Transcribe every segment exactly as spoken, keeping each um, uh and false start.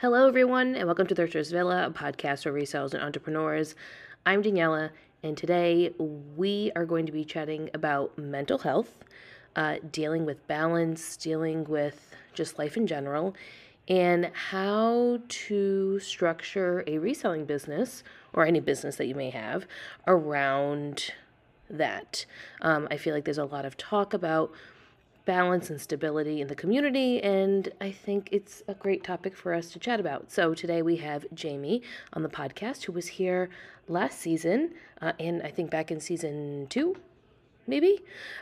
Hello, everyone, and welcome to Thrifters Villa, a podcast for resellers and entrepreneurs. I'm Daniela, and today we are going to be chatting about mental health, uh, dealing with balance, dealing with just life in general, and how to structure a reselling business or any business that you may have around that. Um, I feel like there's a lot of talk about balance and stability in the community, and I think it's a great topic for us to chat about. So today we have Jamie on the podcast, who was here last season, uh, and I think back in season two, maybe?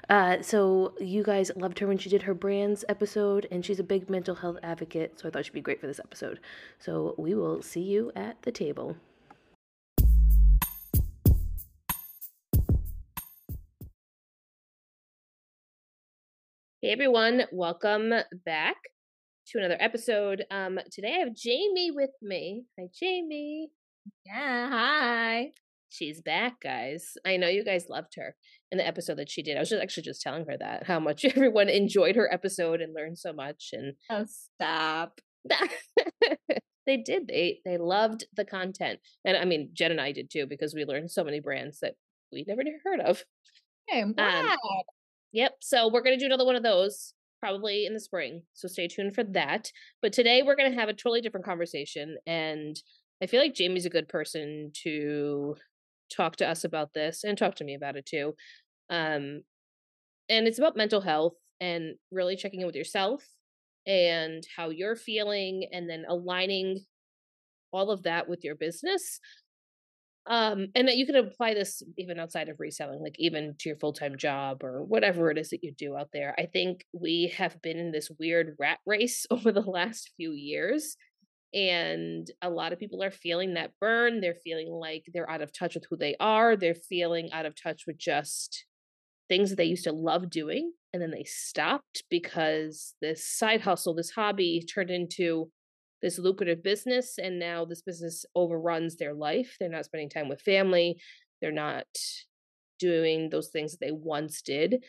Uh, so you guys loved her when she did her brands episode, and she's a big mental health advocate, so I thought she'd be great for this episode. So we will see you at the table. Hey everyone, welcome back to another episode. Um, today I have Jamie with me. Hi, Jamie. Yeah, hi. She's back, guys. I know you guys loved her in the episode that she did. I was just actually just telling her that, how much everyone enjoyed her episode and learned so much. And oh, stop. They did. They they loved the content. And I mean, Jen and I did too, because we learned so many brands that we never heard of. Hey, I'm glad. Um, Yep. So we're going to do another one of those probably in the spring. So stay tuned for that. But today we're going to have a totally different conversation. And I feel like Jamie's a good person to talk to us about this and talk to me about it too. Um, and it's about mental health and really checking in with yourself and how you're feeling and then aligning all of that with your business. Um, and that you can apply this even outside of reselling, like even to your full-time job or whatever it is that you do out there. I think we have been in this weird rat race over the last few years, and a lot of people are feeling that burn. They're feeling like they're out of touch with who they are. They're feeling out of touch with just things that they used to love doing, and then they stopped because this side hustle, this hobby turned into this lucrative business, and now this business overruns their life. They're not spending time with family. They're not doing those things that they once did.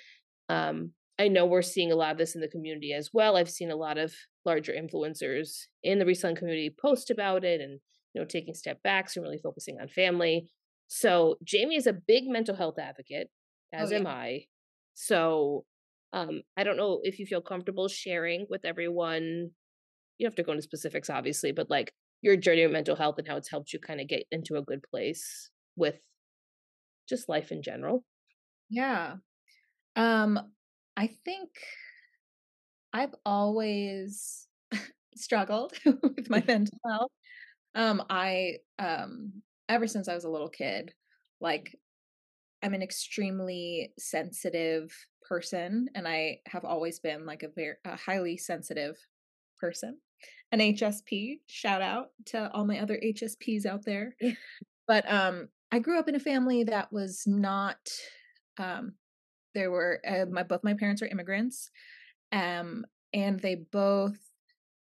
Um, I know we're seeing a lot of this in the community as well. I've seen a lot of larger influencers in the reselling community post about it and, you know, taking step backs and really focusing on family. So Jamie is a big mental health advocate, as oh, yeah. am I. So um, I don't know if you feel comfortable sharing with everyone. You have to go into specifics, obviously, but like your journey of mental health and how it's helped you kind of get into a good place with just life in general. Yeah. Um, I think I've always struggled with my mental health. Um, I, um, ever since I was a little kid, like I'm an extremely sensitive person, and I have always been like a very a highly sensitive person. An H S P, shout out to all my other H S Ps out there. Yeah. But um, I grew up in a family that was not, um, there were, uh, my both my parents are immigrants, um, and they both,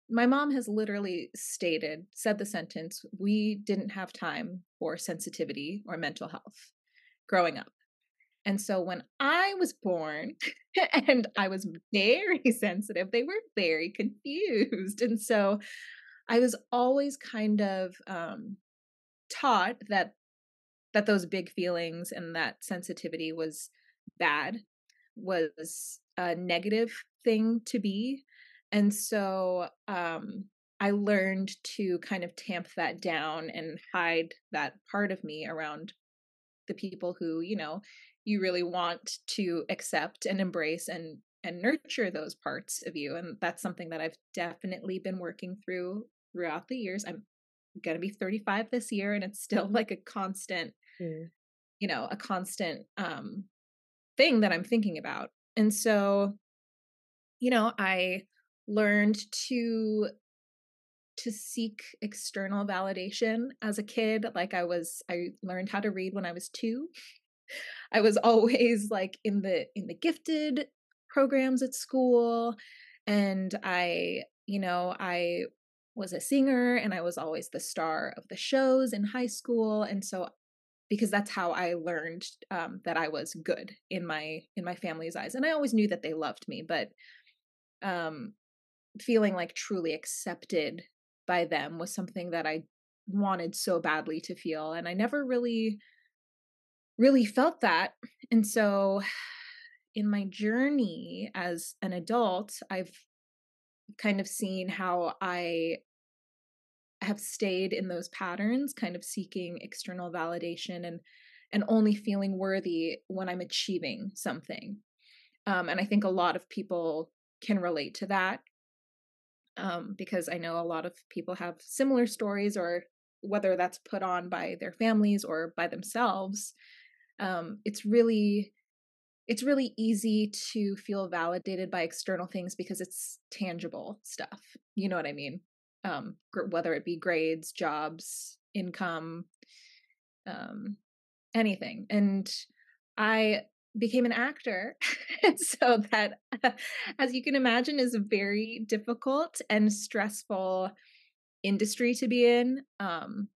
my mom has literally stated, said the sentence, we didn't have time for sensitivity or mental health growing up. And so when I was born and I was very sensitive, they were very confused. And so I was always kind of um, taught that that those big feelings and that sensitivity was bad, was a negative thing to be. And so um, I learned to kind of tamp that down and hide that part of me around the people who, you know, you really want to accept and embrace and and nurture those parts of you. And that's something that I've definitely been working through throughout the years. I'm going to be thirty-five this year, and it's still like a constant, mm. you know, a constant um, thing that I'm thinking about. And so, you know, I learned to to seek external validation as a kid. Like I was, I learned how to read when I was two. I was always like in the in the gifted programs at school, and I, you know, I was a singer, and I was always the star of the shows in high school. And so, because that's how I learned um, that I was good in my in my family's eyes, and I always knew that they loved me, but um, feeling like truly accepted by them was something that I wanted so badly to feel, and I never really, really felt that. And so, in my journey as an adult, I've kind of seen how I have stayed in those patterns, kind of seeking external validation and and only feeling worthy when I'm achieving something. Um, and I think a lot of people can relate to that um, because I know a lot of people have similar stories, or whether that's put on by their families or by themselves. Um, it's really it's really easy to feel validated by external things because it's tangible stuff. You know what I mean? Um, whether it be grades, jobs, income, um, anything. And I became an actor. And so that, as you can imagine, is a very difficult and stressful industry to be in. Um,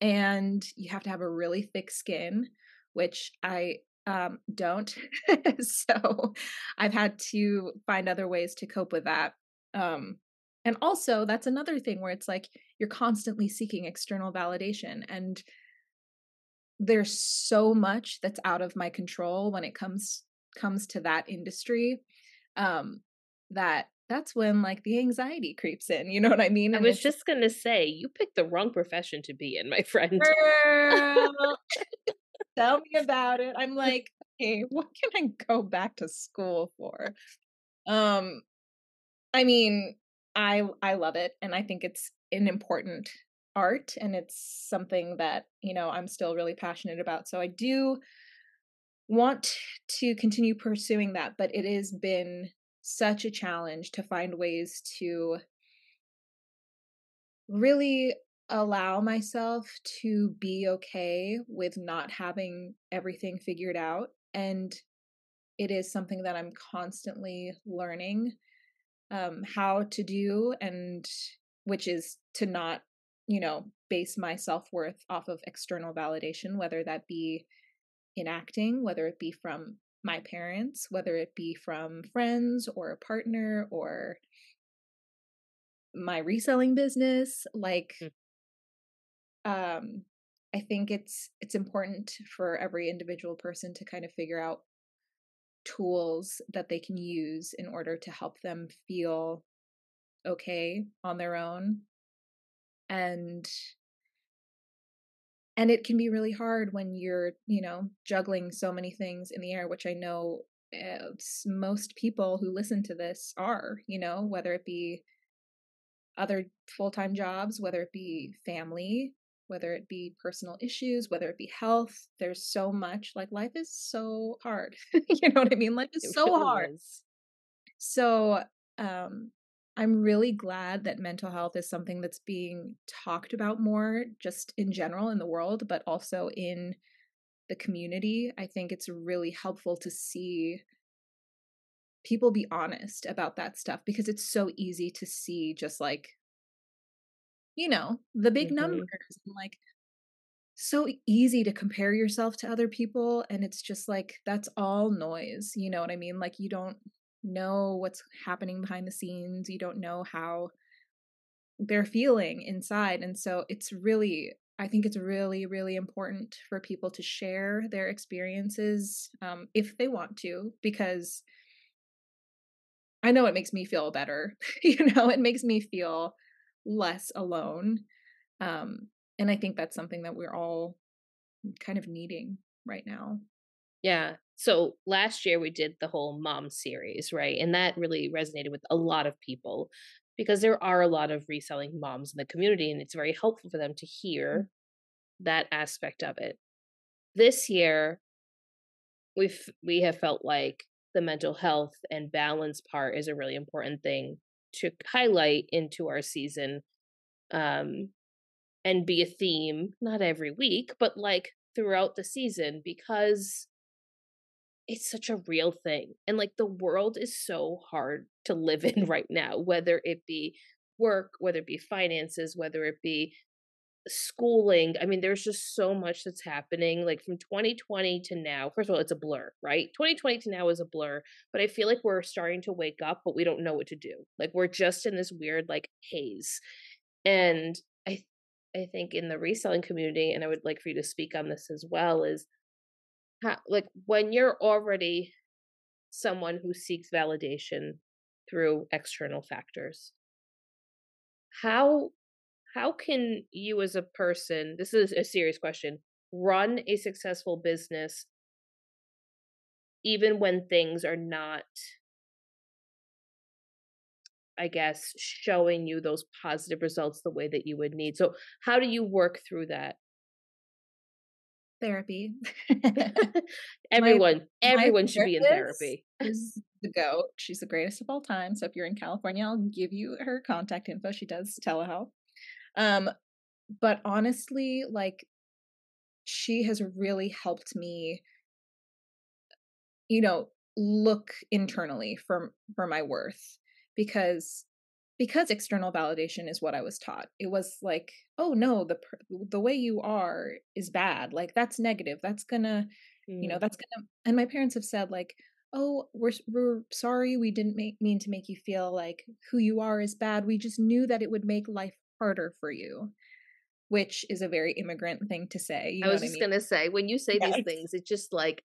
and you have to have a really thick skin, which I um, don't. So I've had to find other ways to cope with that. Um, And also, that's another thing where it's like you're constantly seeking external validation, and there's so much that's out of my control when it comes comes to that industry. Um, that that's when like the anxiety creeps in. You know what I mean? I and was just gonna say, you picked the wrong profession to be in, my friend. Girl, tell me about it. I'm like, okay, what can I go back to school for? Um, I mean. I I love it, and I think it's an important art, and it's something that, you know, I'm still really passionate about. So I do want to continue pursuing that, but it has been such a challenge to find ways to really allow myself to be okay with not having everything figured out, and it is something that I'm constantly learning Um, how to do, and which is to not, you know, base my self-worth off of external validation, whether that be in acting, whether it be from my parents, whether it be from friends or a partner or my reselling business. Like, um, I think it's, it's important for every individual person to kind of figure out tools that they can use in order to help them feel okay on their own. And, and it can be really hard when you're, you know, juggling so many things in the air, which I know uh, most people who listen to this are, you know, whether it be other full-time jobs, whether it be family, whether it be personal issues, whether it be health. There's so much, like life is so hard. You know what I mean? Life is so hard. So um, I'm really glad that mental health is something that's being talked about more just in general in the world, but also in the community. I think it's really helpful to see people be honest about that stuff, because it's so easy to see just like, you know, the big mm-hmm. numbers, and like so easy to compare yourself to other people. And it's just like, that's all noise. You know what I mean? Like, you don't know what's happening behind the scenes. You don't know how they're feeling inside. And so it's really, I think it's really, really important for people to share their experiences um, if they want to, because I know it makes me feel better. You know, it makes me feel less alone. Um, and I think that's something that we're all kind of needing right now. Yeah. So last year we did the whole mom series, right? And that really resonated with a lot of people because there are a lot of reselling moms in the community, and it's very helpful for them to hear that aspect of it. This year, we've, we have felt like the mental health and balance part is a really important thing to highlight into our season, um, and be a theme, not every week, but like throughout the season, because it's such a real thing. And like the world is so hard to live in right now, whether it be work, whether it be finances, whether it be schooling. I mean, there's just so much that's happening, like from twenty twenty to now. First of all, it's a blur, right? twenty twenty to now is a blur, but I feel like we're starting to wake up, but we don't know what to do. Like we're just in this weird like haze. And I, I think in the reselling community, and I would like for you to speak on this as well, is how, like when you're already someone who seeks validation through external factors, how How can you as a person, this is a serious question, run a successful business even when things are not, I guess, showing you those positive results the way that you would need? So how do you work through that? Therapy. everyone, my, everyone my should be in therapy. Is the GOAT. She's the greatest of all time. So if you're in California, I'll give you her contact info. She does telehealth. Um, but honestly, like she has really helped me, you know, look internally for, for my worth because, because external validation is what I was taught. It was like, oh no, the, the way you are is bad. Like that's negative. That's gonna, mm. you know, that's gonna, and my parents have said like, oh, we're we're sorry. We didn't make, mean to make you feel like who you are is bad. We just knew that it would make life harder for you, which is a very immigrant thing to say. You know I was just I mean? gonna say, when you say yes. these things, it's just like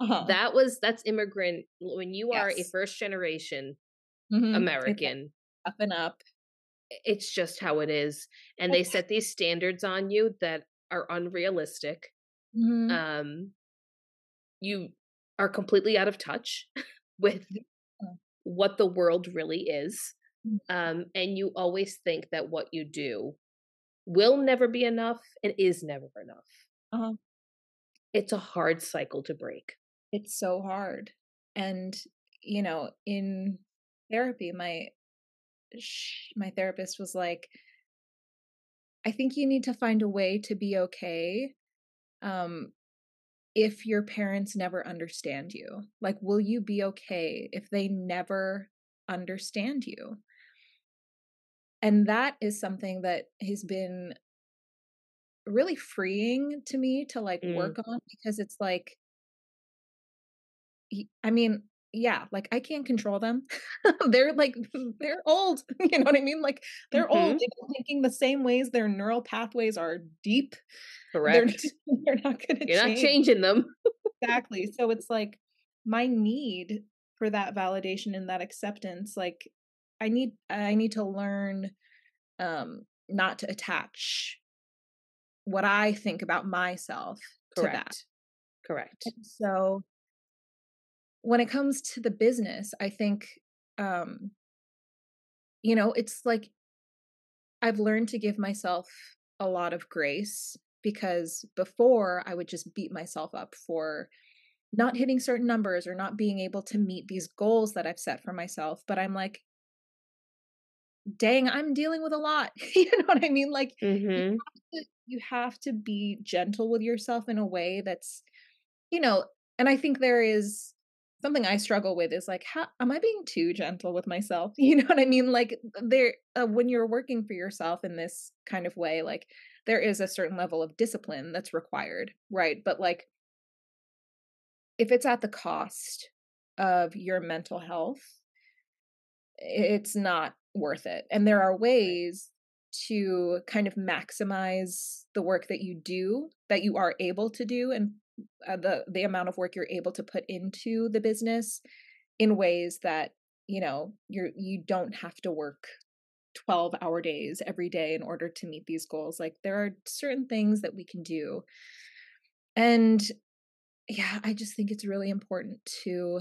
uh-huh. that was that's immigrant. When you yes. are a first generation mm-hmm. American, up and up, it's just how it is, and okay. they set these standards on you that are unrealistic. Mm-hmm. Um, you are completely out of touch with yeah. what the world really is. Um, and you always think that what you do will never be enough and is never enough. Uh-huh. It's a hard cycle to break. It's so hard. And, you know, in therapy, my, my therapist was like, I think you need to find a way to be okay. Um, if your parents never understand you, like, will you be okay if they never understand you? And that is something that has been really freeing to me to like mm. work on, because it's like, I mean, yeah, like I can't control them. They're like, they're old. You know what I mean? Like they're mm-hmm. old. They're thinking the same ways. Their neural pathways are deep. Correct. They're, they're not going to You're change. Not changing them. Exactly. So it's like my need for that validation and that acceptance, like I need, I need to learn um, not to attach what I think about myself Correct. To that. Correct. And so when it comes to the business, I think, um, you know, it's like I've learned to give myself a lot of grace, because before I would just beat myself up for not hitting certain numbers or not being able to meet these goals that I've set for myself. But I'm like, dang, I'm dealing with a lot. You know what I mean? Like mm-hmm. you, have to, you have to be gentle with yourself in a way that's, you know, and I think there is something I struggle with is like, how am I being too gentle with myself? You know what I mean? Like there, uh, when you're working for yourself in this kind of way, like there is a certain level of discipline that's required. Right. But like, if it's at the cost of your mental health, it's not worth it. And there are ways to kind of maximize the work that you do, that you are able to do, and uh, the, the amount of work you're able to put into the business in ways that, you know, you're, you don't have to work twelve hour days every day in order to meet these goals. Like, there are certain things that we can do. And yeah, I just think it's really important to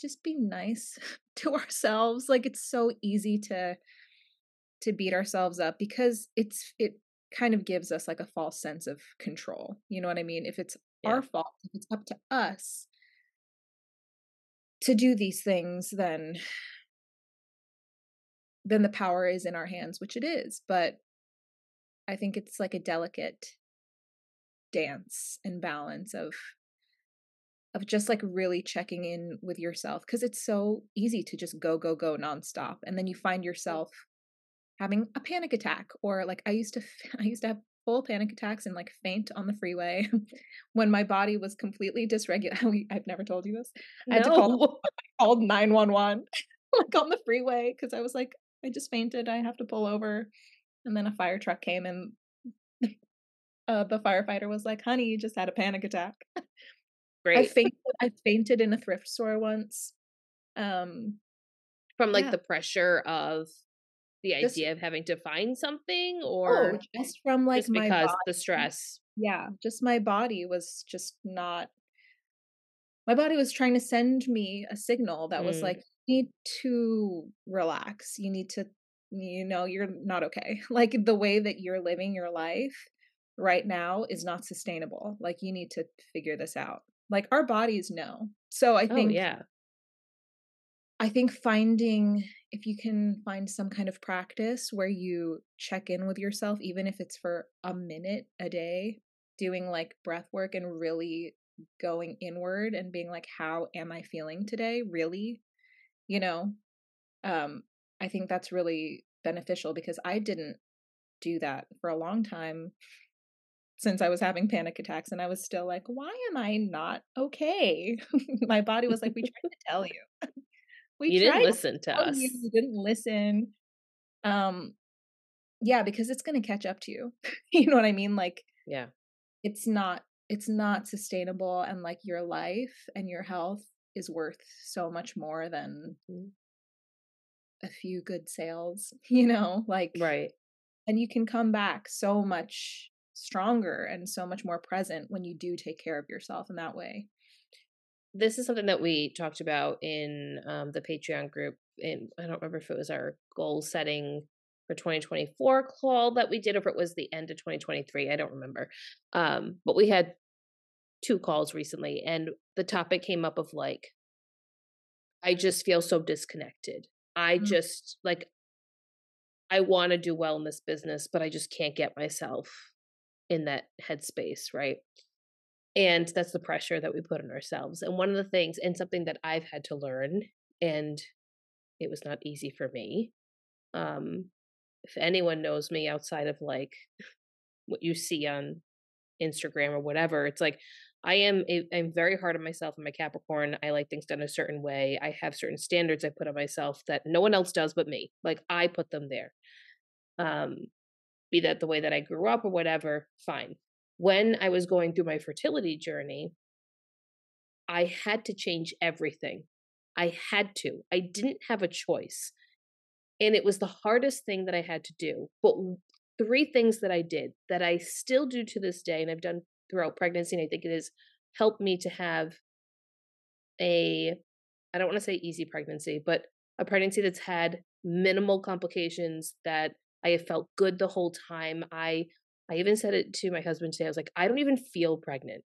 just be nice to ourselves. Like, it's so easy to, to beat ourselves up because it's, it kind of gives us like a false sense of control. You know what I mean? If it's yeah. our fault, if it's up to us to do these things, then, then the power is in our hands, which it is. But I think it's like a delicate dance and balance of, of just like really checking in with yourself. Cause it's so easy to just go, go, go nonstop. And then you find yourself having a panic attack, or like I used to, I used to have full panic attacks and like faint on the freeway when my body was completely dysregulated. I've never told you this. No. I had to call, I called nine one one like on the freeway. Cause I was like, I just fainted. I have to pull over. And then a fire truck came and uh, the firefighter was like, honey, you just had a panic attack. Great. I fainted, I fainted in a thrift store once. Um, From like yeah. the pressure of the idea just, of having to find something, or oh, just from like just my because body, the stress. Yeah. Just my body was just not, my body was trying to send me a signal that mm. was like, you need to relax. You need to, you know, you're not okay. Like the way that you're living your life right now is not sustainable. Like you need to figure this out. Like our bodies know. So I think, oh, yeah. I think finding, if you can find some kind of practice where you check in with yourself, even if it's for a minute a day, doing like breath work and really going inward and being like, how am I feeling today? Really? You know, um, I think that's really beneficial because I didn't do that for a long time since I was having panic attacks, and I was still like, why am I not okay? My body was like, we tried to tell you. We you tried didn't listen to, to us. You. you didn't listen. Um, yeah, because it's going to catch up to you. You know what I mean? Like, yeah, it's not, it's not sustainable. And like your life and your health is worth so much more than mm-hmm. a few good sales, you know, like, right. And you can come back so much stronger and so much more present when you do take care of yourself in that way. This is something that we talked about in um, the Patreon group. And I don't remember if it was our goal setting for twenty twenty-four call that we did, or if it was the end of twenty twenty-three. I don't remember. Um, but we had two calls recently, and the topic came up of like, I just feel so disconnected. I mm-hmm. just like, I want to do well in this business, but I just can't get myself in that headspace, right? And that's the pressure that we put on ourselves. And one of the things, and something that I've had to learn, and it was not easy for me. Um, if anyone knows me outside of like what you see on Instagram or whatever, it's like, I am, a, I'm very hard on myself. I'm a Capricorn. I like things done a certain way. I have certain standards I put on myself that no one else does but me. Like I put them there. Um, be that the way that I grew up or whatever, fine. When I was going through my fertility journey, I had to change everything. I had to. I didn't have a choice. And it was the hardest thing that I had to do. But three things that I did that I still do to this day, and I've done throughout pregnancy, and I think it has helped me to have a, I don't want to say easy pregnancy, but a pregnancy that's had minimal complications, that I have felt good the whole time. I I even said it to my husband today. I was like, I don't even feel pregnant.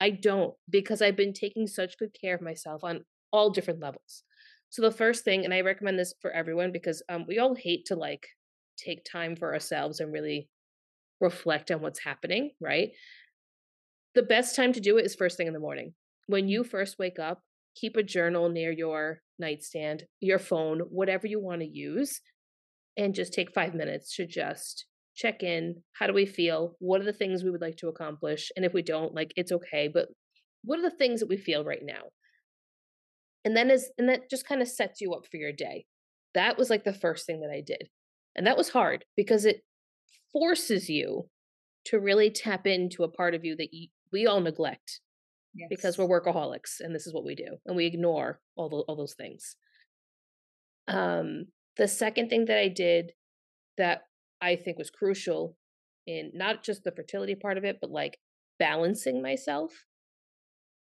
I don't, because I've been taking such good care of myself on all different levels. So the first thing, and I recommend this for everyone, because um, we all hate to like take time for ourselves and really reflect on what's happening, right? The best time to do it is first thing in the morning. When you first wake up, keep a journal near your nightstand, your phone, whatever you want to use, and just take five minutes to just check in. How do we feel? What are the things we would like to accomplish? And if we don't, like, it's okay, but what are the things that we feel right now? And then is, and that just kind of sets you up for your day. That was like the first thing that I did. And that was hard because it forces you to really tap into a part of you that you, we all neglect yes. because we're workaholics and this is what we do. And we ignore all the, all those things. Um, The second thing that I did that I think was crucial in not just the fertility part of it, but like balancing myself,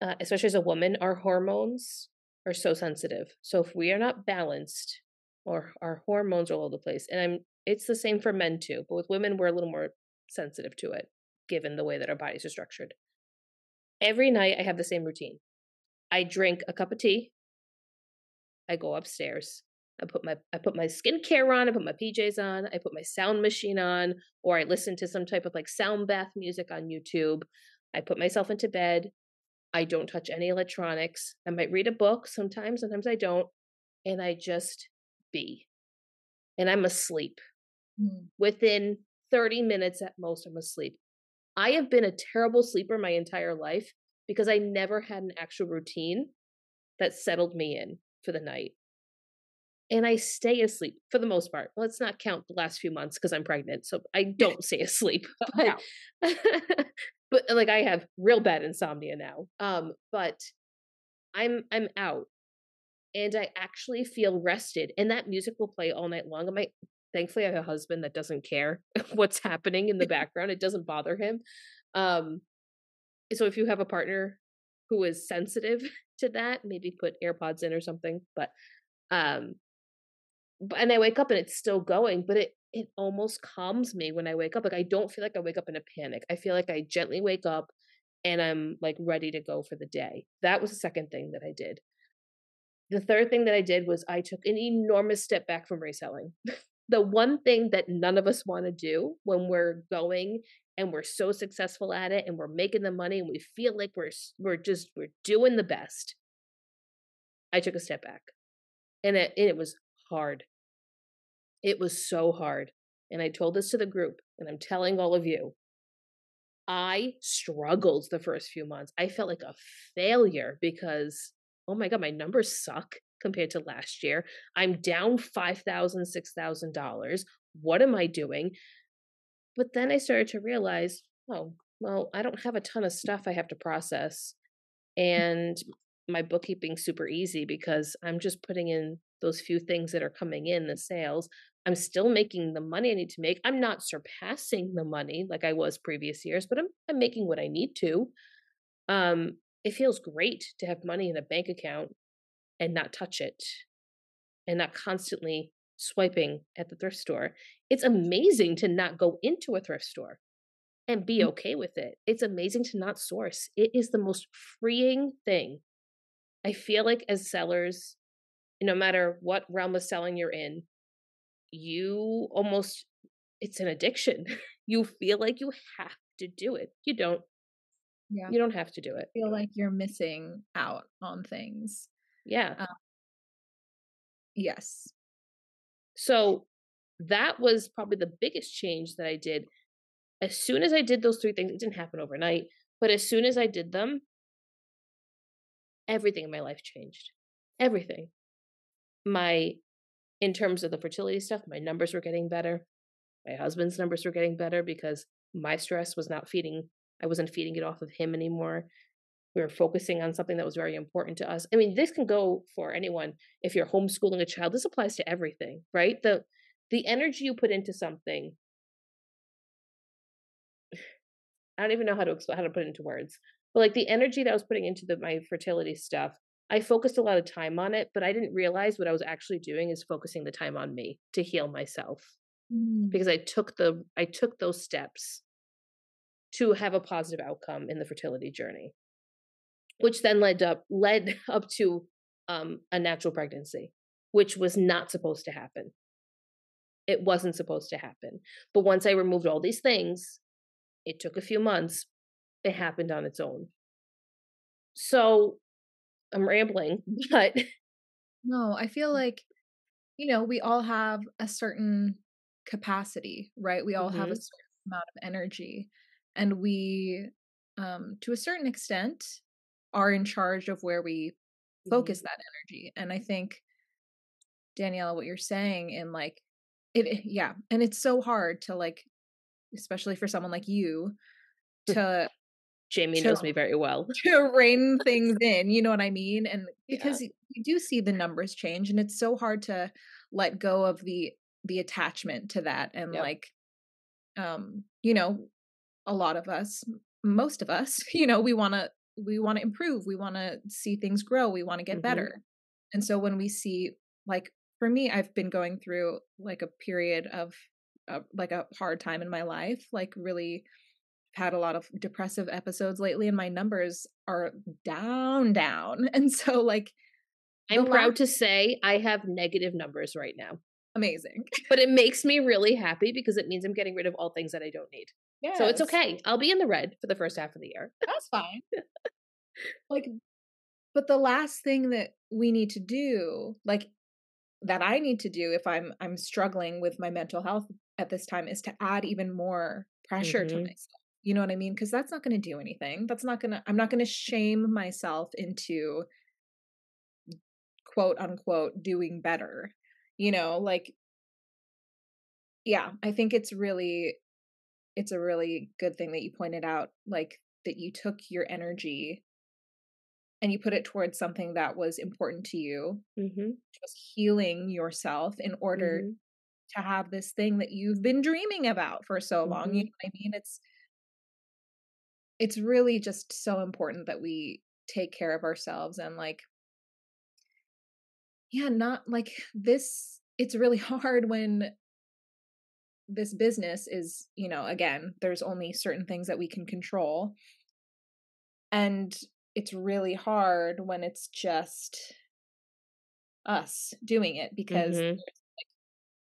uh, especially as a woman, our hormones are so sensitive. So if we are not balanced, or our hormones are all over the place, and I'm, it's the same for men too, but with women, we're a little more sensitive to it, given the way that our bodies are structured. Every night I have the same routine. I drink a cup of tea. I go upstairs. I put my I put my skincare on, I put my P Js on, I put my sound machine on, or I listen to some type of like sound bath music on YouTube. I put myself into bed. I don't touch any electronics. I might read a book sometimes, sometimes I don't, and I just be. And I'm asleep. Mm. Within thirty minutes at most, I'm asleep. I have been a terrible sleeper my entire life because I never had an actual routine that settled me in for the night. And I stay asleep for the most part. Let's not count the last few months because I'm pregnant, so I don't stay asleep. But, oh, wow. But like I have real bad insomnia now. Um, but I'm I'm out, and I actually feel rested. And that music will play all night long. And my thankfully I have a husband that doesn't care what's happening in the background. It doesn't bother him. Um, so if you have a partner who is sensitive to that, maybe put AirPods in or something. But um. And I wake up and it's still going, but it, it almost calms me when I wake up. Like I don't feel like I wake up in a panic. I feel like I gently wake up and I'm like ready to go for the day. That was the second thing that I did. The third thing that I did was I took an enormous step back from reselling. The one thing that none of us want to do when we're going and we're so successful at it and we're making the money and we feel like we're, we're just, we're doing the best. I took a step back, and it, and it was hard. It was so hard. And I told this to the group, and I'm telling all of you, I struggled the first few months. I felt like a failure because, oh my God, my numbers suck compared to last year. I'm down five thousand dollars, six thousand dollars. What am I doing? But then I started to realize, oh, well, I don't have a ton of stuff I have to process. And my bookkeeping's super easy because I'm just putting in those few things that are coming in, the sales. I'm still making the money I need to make. I'm not surpassing the money like I was previous years, but I'm I'm making what I need to. Um, it feels great to have money in a bank account and not touch it and not constantly swiping at the thrift store. It's amazing to not go into a thrift store and be okay with it. It's amazing to not source. It is the most freeing thing. I feel like as sellers, no matter what realm of selling you're in, you almost, it's an addiction. You feel like you have to do it. You don't, yeah. You don't have to do it. You feel like you're missing out on things. Yeah. Um, yes. So that was probably the biggest change that I did. As soon as I did those three things, it didn't happen overnight, but as soon as I did them, everything in my life changed. Everything. My, in terms of the fertility stuff, my numbers were getting better. My husband's numbers were getting better because my stress was not feeding. I wasn't feeding it off of him anymore. We were focusing on something that was very important to us. I mean, this can go for anyone. If you're homeschooling a child, this applies to everything, right? The, the energy you put into something, I don't even know how to explain, how to put it into words, but like the energy that I was putting into the, my fertility stuff, I focused a lot of time on it, but I didn't realize what I was actually doing is focusing the time on me to heal myself, mm. because I took the, I took those steps to have a positive outcome in the fertility journey, which then led up, led up to um, a natural pregnancy, which was not supposed to happen. It wasn't supposed to happen. But once I removed all these things, it took a few months. It happened on its own. So I'm rambling, but no, I feel like, you know, we all have a certain capacity, right? We all mm-hmm. have a certain amount of energy, and we, um, to a certain extent, are in charge of where we focus mm-hmm. that energy. And I think, Daniela, what you're saying in like, it, yeah. And it's so hard to like, especially for someone like you to, Jamie knows me very well. To rein things in, you know what I mean? And because yeah. you do see the numbers change, and it's so hard to let go of the the attachment to that. And yep. like, um, you know, a lot of us, most of us, you know, we want to, we want to improve. We want to see things grow. We want to get mm-hmm. better. And so when we see, like, for me, I've been going through like a period of uh, like a hard time in my life, like really had a lot of depressive episodes lately, and my numbers are down, down. And so like, I'm proud lot- to say I have negative numbers right now. Amazing. But it makes me really happy because it means I'm getting rid of all things that I don't need. Yes. So it's okay. I'll be in the red for the first half of the year. That's fine. Like, but the last thing that we need to do, like that I need to do if I'm, I'm struggling with my mental health at this time, is to add even more pressure mm-hmm. to myself. You know what I mean? Because that's not going to do anything. That's not going to, I'm not going to shame myself into quote unquote doing better. You know, like, yeah, I think it's really, it's a really good thing that you pointed out, like that you took your energy and you put it towards something that was important to you, mm-hmm. just healing yourself in order mm-hmm. to have this thing that you've been dreaming about for so mm-hmm. long. You know what I mean? It's, it's really just so important that we take care of ourselves and like, yeah, not like this, it's really hard when this business is, you know, again, there's only certain things that we can control. And it's really hard when it's just us doing it because mm-hmm. there's like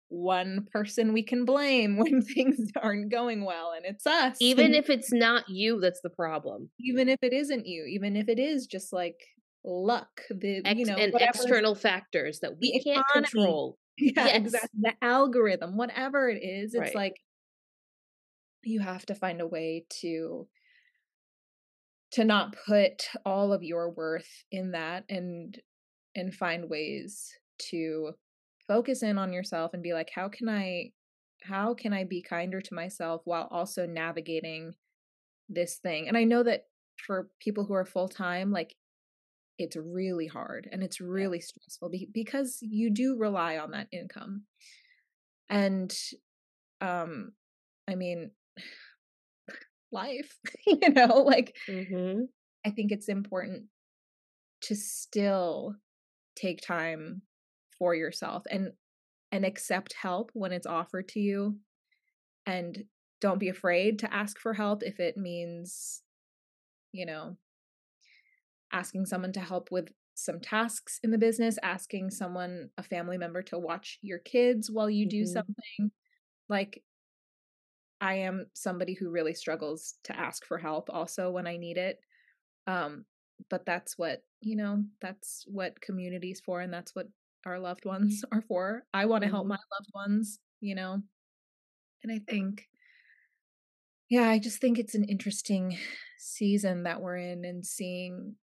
one person we can blame when things aren't going well, and it's us. Even if it's not you, that's the problem. Even if it isn't you, even if it is just like luck, the Ex- you know, and external factors that we can't economy. control. Yeah, yes. Exactly. The algorithm, whatever it is, it's right. like you have to find a way to to not put all of your worth in that, and and find ways to focus in on yourself and be like, how can I how can I be kinder to myself while also navigating this thing? And I know that for people who are full time, like it's really hard and it's really stressful be- because you do rely on that income. And, um, I mean, life, you know, like mm-hmm. I think it's important to still take time for yourself and, and accept help when it's offered to you, and don't be afraid to ask for help if it means, you know, asking someone to help with some tasks in the business, asking someone, a family member, to watch your kids while you do mm-hmm. something. Like, I am somebody who really struggles to ask for help also when I need it. Um, but that's what, you know, that's what community's for, and that's what our loved ones are for. I want to mm-hmm. help my loved ones, you know? And I think, yeah, I just think it's an interesting season that we're in, and seeing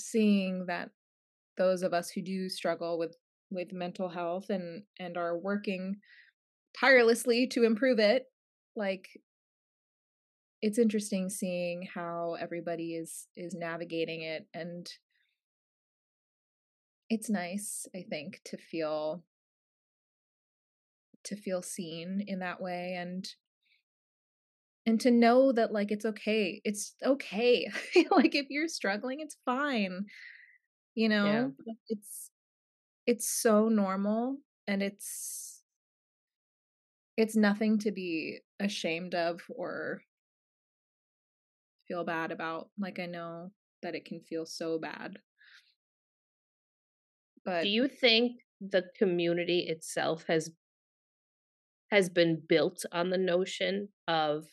seeing that those of us who do struggle with, with mental health and, and are working tirelessly to improve it, like it's interesting seeing how everybody is, is navigating it. And it's nice, I think, to feel, to feel seen in that way. And, and to know that like, it's okay. It's okay. Like if you're struggling, it's fine. You know, yeah. it's, it's so normal, and it's, it's nothing to be ashamed of or feel bad about. Like, I know that it can feel so bad, but do you think the community itself has, has been built on the notion of,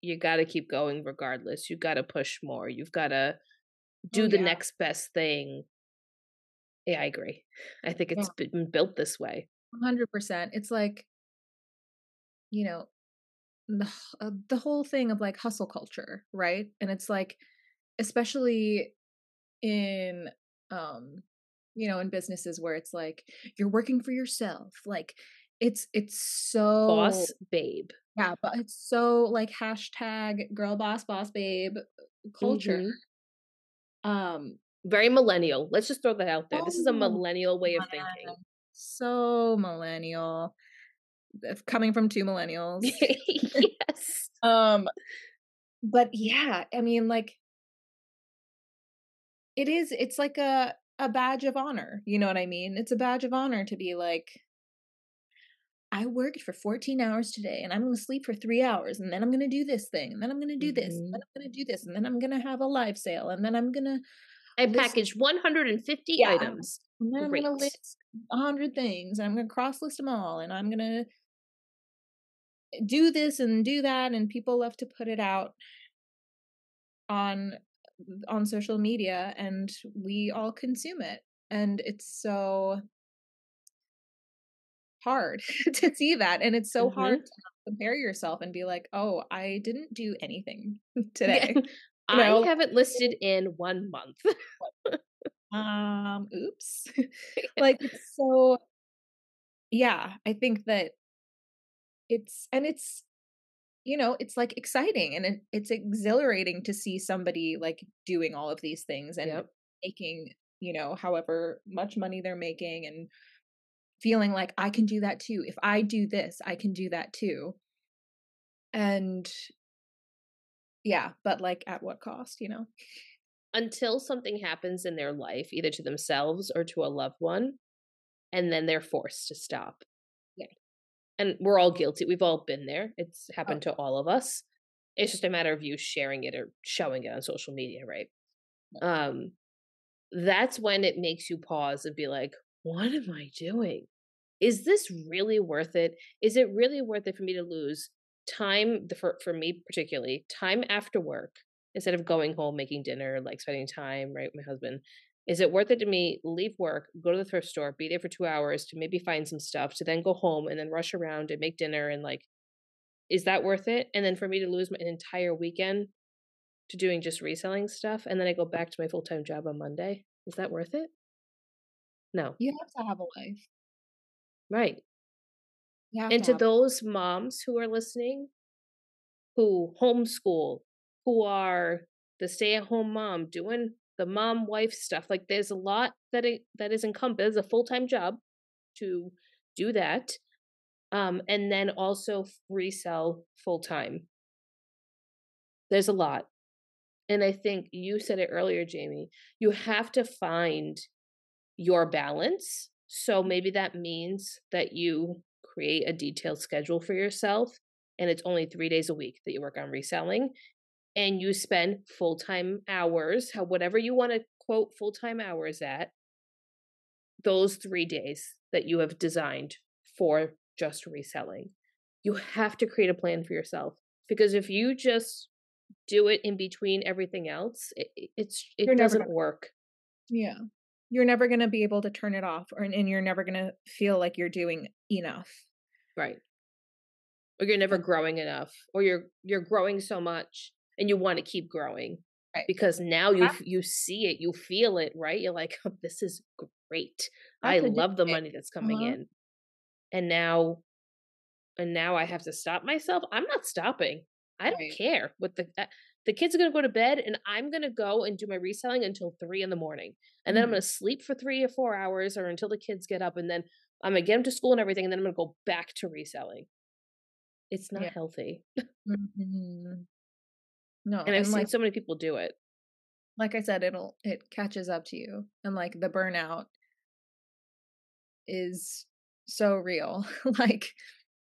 you got to keep going regardless. You got to push more. You've got to do oh, yeah. the next best thing. Yeah, I agree. I think it's yeah. been built this way. one hundred percent. It's like, you know, the, uh, the whole thing of like hustle culture, right? And it's like, especially in, um, you know, in businesses where it's like, you're working for yourself. Like it's, it's so boss babe. Yeah, but it's so like hashtag girl boss, boss babe culture. Mm-hmm. Um, very millennial. Let's just throw that out there. This is a millennial way of thinking. so millennial. Coming from two millennials. Yes. um, but yeah, I mean, like, it is, it's like a, a badge of honor. You know what I mean? It's a badge of honor to be like, I worked for fourteen hours today and I'm going to sleep for three hours and then I'm going to do this thing and then I'm going to do this mm-hmm. and then I'm going to do this and then I'm going to have a live sale and then I'm going to. I packaged one hundred fifty yeah. items. And then Great. I'm going to list one hundred things and I'm going to cross list them all and I'm going to do this and do that. And people love to put it out on on social media and we all consume it. And it's so hard to see that. And it's so mm-hmm. hard to compare yourself and be like, oh, I didn't do anything today. Yeah. You know, I haven't listed in one month. um, oops. Like, it's so, yeah, I think that it's, and it's, you know, it's like exciting and it, it's exhilarating to see somebody like doing all of these things and yep. making, you know, however much money they're making and feeling like I can do that too. If I do this, I can do that too. And yeah, but like at what cost, you know? Until something happens in their life, either to themselves or to a loved one, and then they're forced to stop. Yeah. And we're all guilty. We've all been there. It's happened oh. to all of us. It's just a matter of you sharing it or showing it on social media, right? Yeah. Um, that's when it makes you pause and be like, what am I doing? Is this really worth it? Is it really worth it for me to lose time for, for me particularly time after work instead of going home, making dinner, like spending time right with my husband? Is it worth it to me leave work, go to the thrift store, be there for two hours to maybe find some stuff to then go home and then rush around and make dinner? And like, is that worth it? And then for me to lose my, an entire weekend to doing just reselling stuff, and then I go back to my full-time job on Monday. Is that worth it? No. You have to have a life, right? And to, to those moms who are listening, who homeschool, who are the stay-at-home mom doing the mom-wife stuff, like there's a lot that it, that is encompassed. It's a full-time job to do that, um, and then also resell full-time. There's a lot, and I think you said it earlier, Jamie. You have to find your balance. So maybe that means that you create a detailed schedule for yourself, and it's only three days a week that you work on reselling, and you spend full-time hours, how whatever you want to quote full-time hours at, those three days that you have designed for just reselling. You have to create a plan for yourself, because if you just do it in between everything else, it, it's it You're doesn't never gonna- work. Yeah. You're never going to be able to turn it off, or and you're never going to feel like you're doing enough. Right. Or you're never growing enough, or you're, you're growing so much and you want to keep growing right. because now you, you see it, you feel it, right? You're like, oh, this is great. I, I love the it. money that's coming uh-huh. in. And now, and now I have to stop myself. I'm not stopping. I don't right. care what the, uh, the kids are going to go to bed and I'm going to go and do my reselling until three in the morning. And then mm-hmm. I'm going to sleep for three or four hours or until the kids get up, and then I'm going to get them to school and everything. And then I'm going to go back to reselling. It's not yeah. healthy. Mm-hmm. No. And I've and seen like, so many people do it. Like I said, it'll, it catches up to you. And like the burnout is so real. like,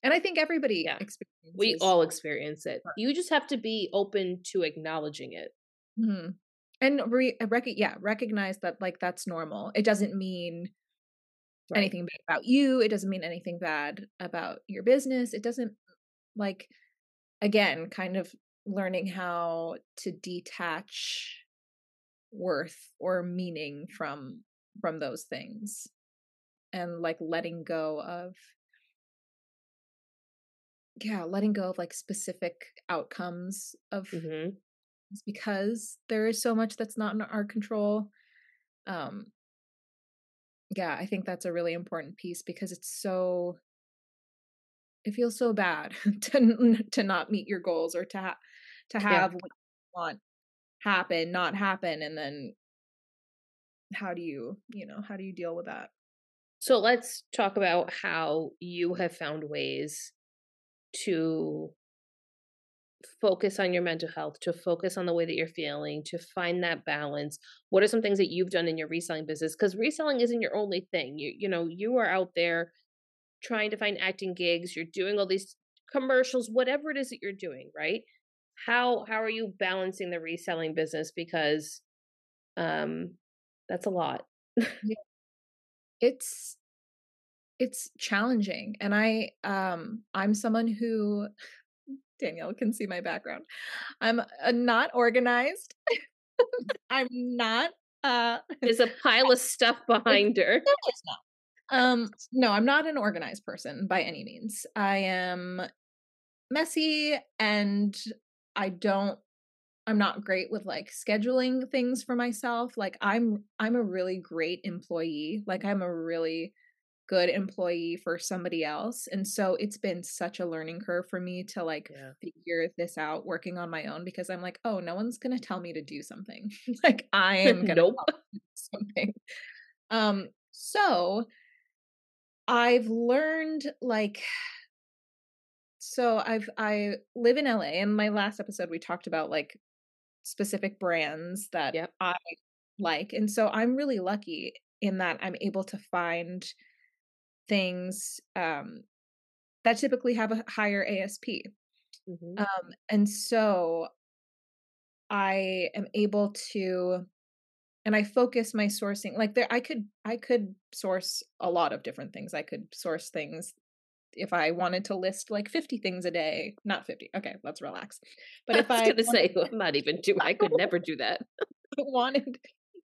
And I think everybody yeah. experiences. We all experience it. You just have to be open to acknowledging it. Mm-hmm. And re- rec- yeah, recognize that like that's normal. It doesn't mean right. anything bad about you. It doesn't mean anything bad about your business. It doesn't, like, again, kind of learning how to detach worth or meaning from from those things, and like letting go of Yeah, letting go of like specific outcomes of mm-hmm. because there is so much that's not in our control. Um, yeah, I think that's a really important piece, because it's so, it feels so bad to to not meet your goals, or to ha- to have yeah. what you want happen, not happen, and then how do you, you know, how do you deal with that? So let's talk about how you have found ways to focus on your mental health, to focus on the way that you're feeling, to find that balance. What are some things that you've done in your reselling business? Because reselling isn't your only thing. You, you know, you are out there trying to find acting gigs. You're doing all these commercials, whatever it is that you're doing, right? How, how are you balancing the reselling business? Because um, that's a lot. It's it's challenging, and I um I'm someone who, Danielle can see my background, I'm uh, not organized. I'm not. Uh, There's a pile of stuff behind her. No, it's not. Um, no, I'm not an organized person by any means. I am messy, and I don't. I'm not great with like scheduling things for myself. Like I'm, I'm a really great employee. Like I'm a really good employee for somebody else. And so it's been such a learning curve for me to like yeah. figure this out working on my own, because I'm like, oh, no one's going to tell me to do something. Like I am going nope. to do something. Um, so I've learned like, so I've, I live in L A, and my last episode, we talked about like specific brands that yep. I like. And so I'm really lucky in that I'm able to find things um, that typically have a higher A S P. Mm-hmm. Um, and so I am able to, and I focus my sourcing, like there, I could, I could source a lot of different things. I could source things. If I wanted to list like fifty things a day, not fifty. Okay, let's relax. But if I was going to say, I'm not even do, I could never do that. I wanted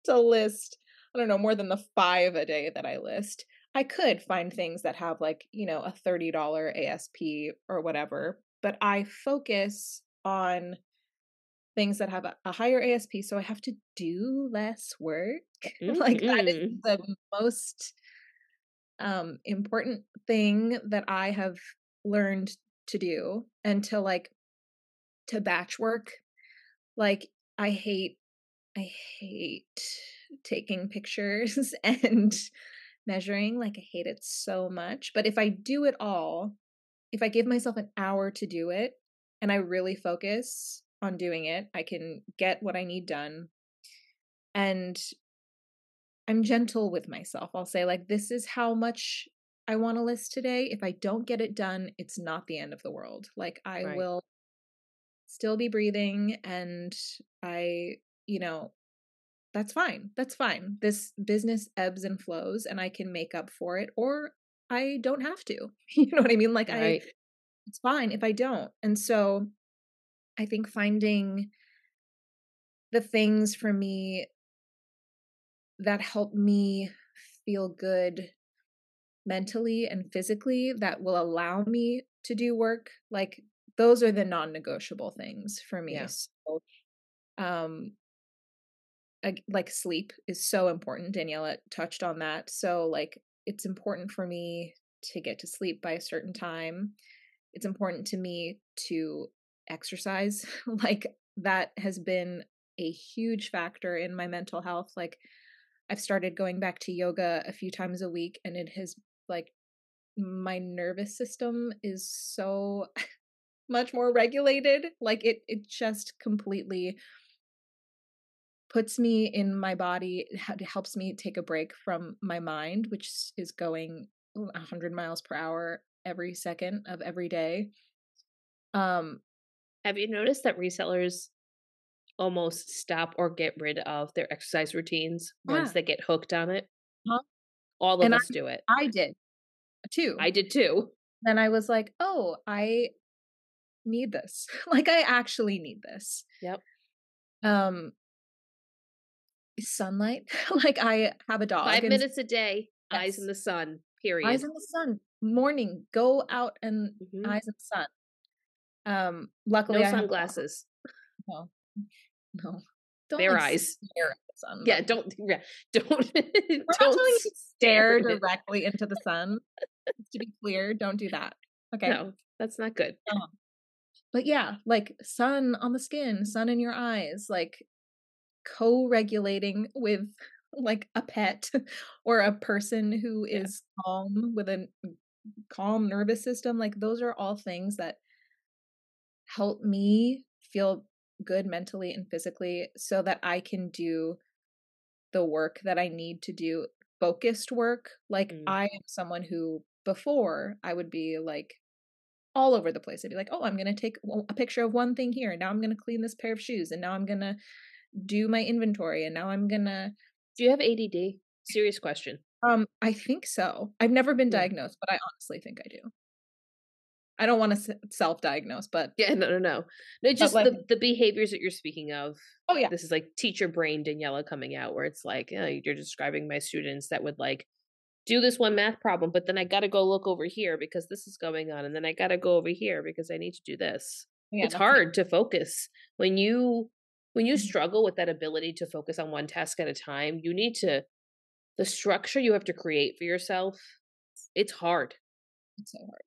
to list, I don't know, more than the five a day that I list, I could find things that have like, you know, a thirty dollars A S P or whatever. But I focus on things that have a, a higher A S P. So I have to do less work. Mm-hmm. Like that is the most um, important thing that I have learned to do, and to like, to batch work. Like I hate, I hate taking pictures and measuring. Like I hate it so much, but if I do it all, if I give myself an hour to do it and I really focus on doing it, I can get what I need done. And I'm gentle with myself. I'll say like, this is how much I want to list today. If I don't get it done, it's not the end of the world. Like I right. will still be breathing, and I, you know, that's fine. That's fine. This business ebbs and flows, and I can make up for it, or I don't have to, you know what I mean? Like right. I, it's fine if I don't. And so I think finding the things for me that help me feel good mentally and physically, that will allow me to do work. Like those are the non-negotiable things for me. Yeah. So, um, like sleep is so important. Daniela touched on that. So like, it's important for me to get to sleep by a certain time. It's important to me to exercise. Like that has been a huge factor in my mental health. Like, I've started going back to yoga a few times a week, and it has like, my nervous system is so much more regulated. Like it, it just completely puts me in my body. It helps me take a break from my mind, which is going a hundred miles per hour every second of every day. Um, have you noticed that resellers almost stop or get rid of their exercise routines once yeah. they get hooked on it? Huh? All of and us I, do it. I did too. I did too. Then I was like, oh, I need this. Like I actually need this. Yep. Um, sunlight. Like I have a dog. Five and, minutes a day. Yes. Eyes in the sun, period. Eyes in the sun. Morning, go out and mm-hmm. eyes in the sun. Um, luckily no I sunglasses. No. No, don't their like eyes. Stare at the sun, yeah, don't, yeah, don't, don't stare directly into the sun. To be clear, don't do that. Okay, no, that's not good. No. But yeah, like sun on the skin, sun in your eyes, like co-regulating with like a pet or a person who yeah. is calm with a calm nervous system. Like those are all things that help me feel good mentally and physically so that I can do the work that I need to do, focused work. Like mm. I am someone who before I would be like all over the place. I'd be like, oh, I'm going to take a picture of one thing here. And now I'm going to clean this pair of shoes. And now I'm going to do my inventory. And now I'm going to. Do you have A D D? Serious question. Um, I think so. I've never been yeah. diagnosed, but I honestly think I do. I don't want to self-diagnose, but yeah, no, no, no, no. Just like, the, the behaviors that you're speaking of. Oh yeah, this is like teacher brain Daniela coming out, where it's like, you know, you're describing my students that would like do this one math problem, but then I got to go look over here because this is going on, and then I got to go over here because I need to do this. Yeah, it's hard to focus when you when you struggle with that ability to focus on one task at a time. You need to the structure you have to create for yourself. It's hard. It's so hard.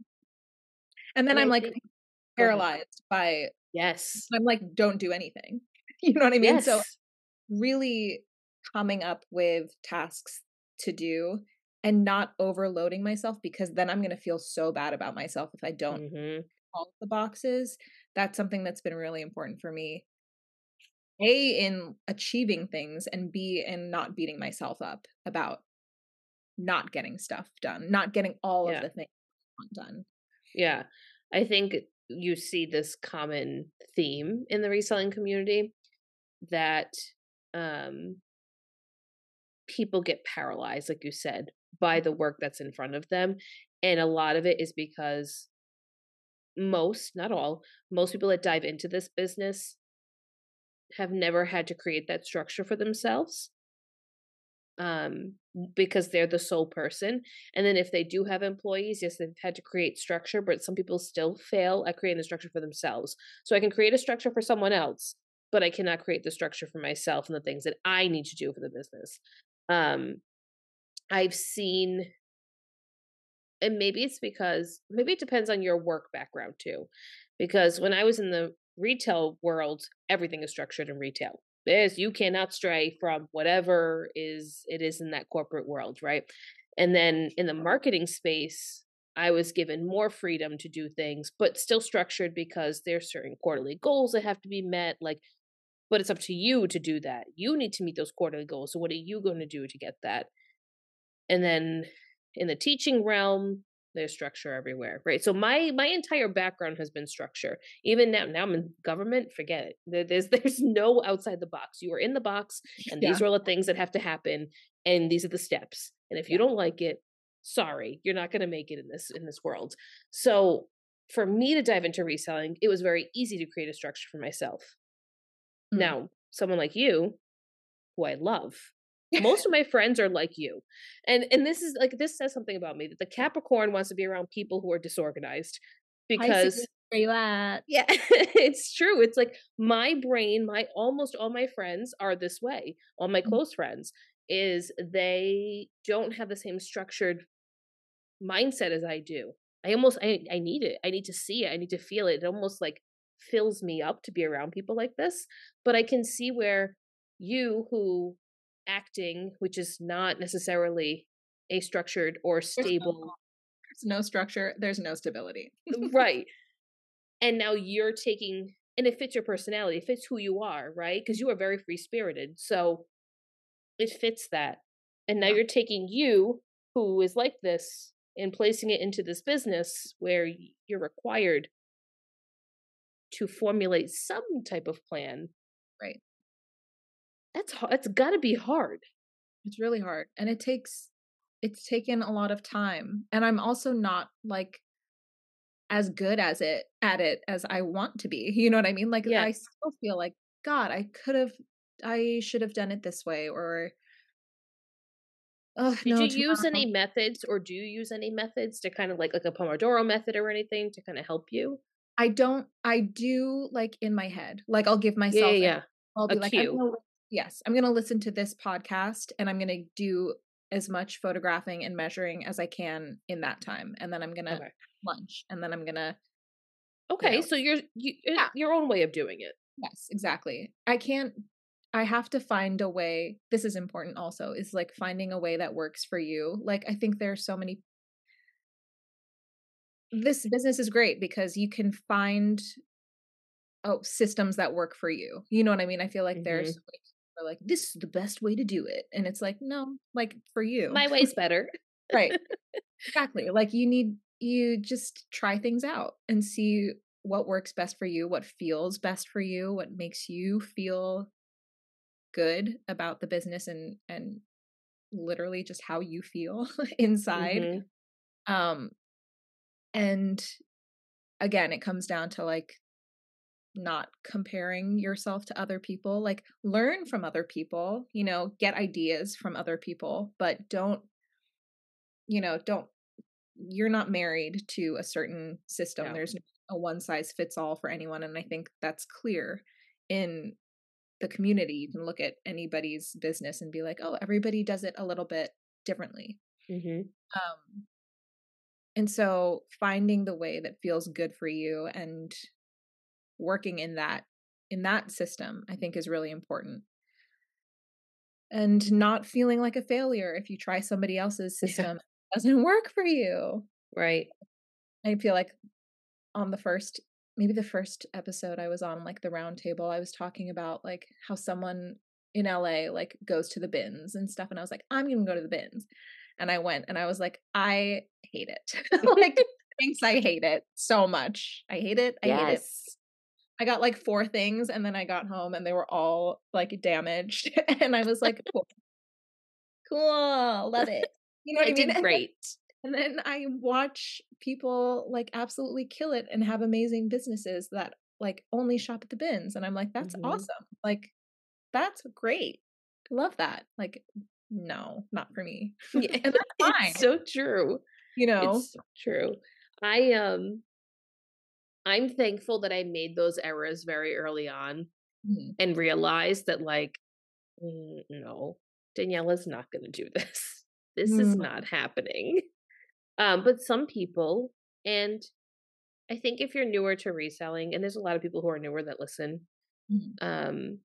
And then and I'm I like think, paralyzed by, yes, I'm like, don't do anything. You know what I mean? Yes. So really coming up with tasks to do and not overloading myself, because then I'm going to feel so bad about myself if I don't mm-hmm. all the boxes. That's something that's been really important for me. A, in achieving things, and B, in not beating myself up about not getting stuff done, not getting all yeah. of the things done. Yeah, I think you see this common theme in the reselling community that um, people get paralyzed, like you said, by the work that's in front of them. And a lot of it is because most, not all, most people that dive into this business have never had to create that structure for themselves. Um, because they're the sole person. And then if they do have employees, yes, they've had to create structure, but some people still fail at creating the structure for themselves. So I can create a structure for someone else, but I cannot create the structure for myself and the things that I need to do for the business. Um, I've seen, and maybe it's because, maybe it depends on your work background too, because when I was in the retail world, everything is structured in retail. There's, you cannot stray from whatever is it is in that corporate world, right? And then in the marketing space, I was given more freedom to do things, but still structured because there's certain quarterly goals that have to be met. Like, but it's up to you to do that. You need to meet those quarterly goals. So what are you going to do to get that? And then in the teaching realm, there's structure everywhere, right? So my my entire background has been structure. Even now, now I'm in government, forget it. There, there's there's no outside the box. You are in the box, and yeah. these are all the things that have to happen, and these are the steps. And if you don't like it, sorry, you're not going to make it in this in this world. So for me to dive into reselling, it was very easy to create a structure for myself. Mm-hmm. Now, someone like you, who I love, most of my friends are like you. And and this is like, this says something about me, that the Capricorn wants to be around people who are disorganized, because yeah, it's true. It's like my brain, my, almost all my friends are this way. All my close friends is they don't have the same structured mindset as I do. I almost, I, I need it. I need to see it. I need to feel it. It almost like fills me up to be around people like this. But I can see where you, who acting, which is not necessarily a structured or stable. There's no, there's no structure. There's no stability. Right. And now you're taking, and it fits your personality. It fits who you are, right? Because you are very free-spirited. So it fits that. And now yeah. you're taking you, who is like this, and placing it into this business where you're required to formulate some type of plan. Right. That's that's got to be hard. It's really hard, and it takes it's taken a lot of time. And I'm also not like as good as it at it as I want to be. You know what I mean? Like yeah. I still feel like, God, I could have, I should have done it this way. Or oh, did no, you tomorrow. use any methods, or do you use any methods to kind of like like a Pomodoro method or anything to kind of help you? I don't. I do like in my head. Like I'll give myself. Yeah, yeah. yeah. I'll be a like. Cue. Yes, I'm going to listen to this podcast, and I'm going to do as much photographing and measuring as I can in that time. And then I'm going to okay. lunch, and then I'm going to. Okay. You know, so you're, you, yeah. your own way of doing it. Yes, exactly. I can't I have to find a way. This is important also, is like finding a way that works for you. Like, I think there are so many. This business is great because you can find oh, systems that work for you. You know what I mean? I feel like mm-hmm. there's like, this is the best way to do it. And it's like, no, like for you, my way's better. Right. Exactly. Like you need, you just try things out and see what works best for you, what feels best for you, what makes you feel good about the business and, and literally just how you feel inside. Mm-hmm. Um, and again, it comes down to like not comparing yourself to other people, like learn from other people, you know, get ideas from other people, but don't, you know, don't, you're not married to a certain system. No. There's a one size fits all for anyone. And I think that's clear in the community. You can look at anybody's business and be like, oh, everybody does it a little bit differently. Mm-hmm. Um, and so finding the way that feels good for you and working in that, in that system, I think is really important. And not feeling like a failure if you try somebody else's system, yeah. doesn't work for you. Right. I feel like on the first, maybe the first episode I was on, like the round table, I was talking about like how someone in L A like goes to the bins and stuff. And I was like, I'm going to go to the bins. And I went and I was like, I hate it. Like, thanks, I hate it so much. I hate it. I yes. hate it. I got like four things and then I got home and they were all like damaged. And I was like, cool, cool, love it. You know what I, I mean? Did great. And then I watch people like absolutely kill it and have amazing businesses that like only shop at the bins. And I'm like, that's mm-hmm. awesome. Like, that's great. I love that. Like, no, not for me. Yeah. And that's fine. It's so true. You know, it's so true. I, um, I'm thankful that I made those errors very early on mm-hmm. and realized that like, no, Daniela's not going to do this. This mm. is not happening. Um, but some people, and I think if you're newer to reselling, and there's a lot of people who are newer that listen, mm-hmm. um,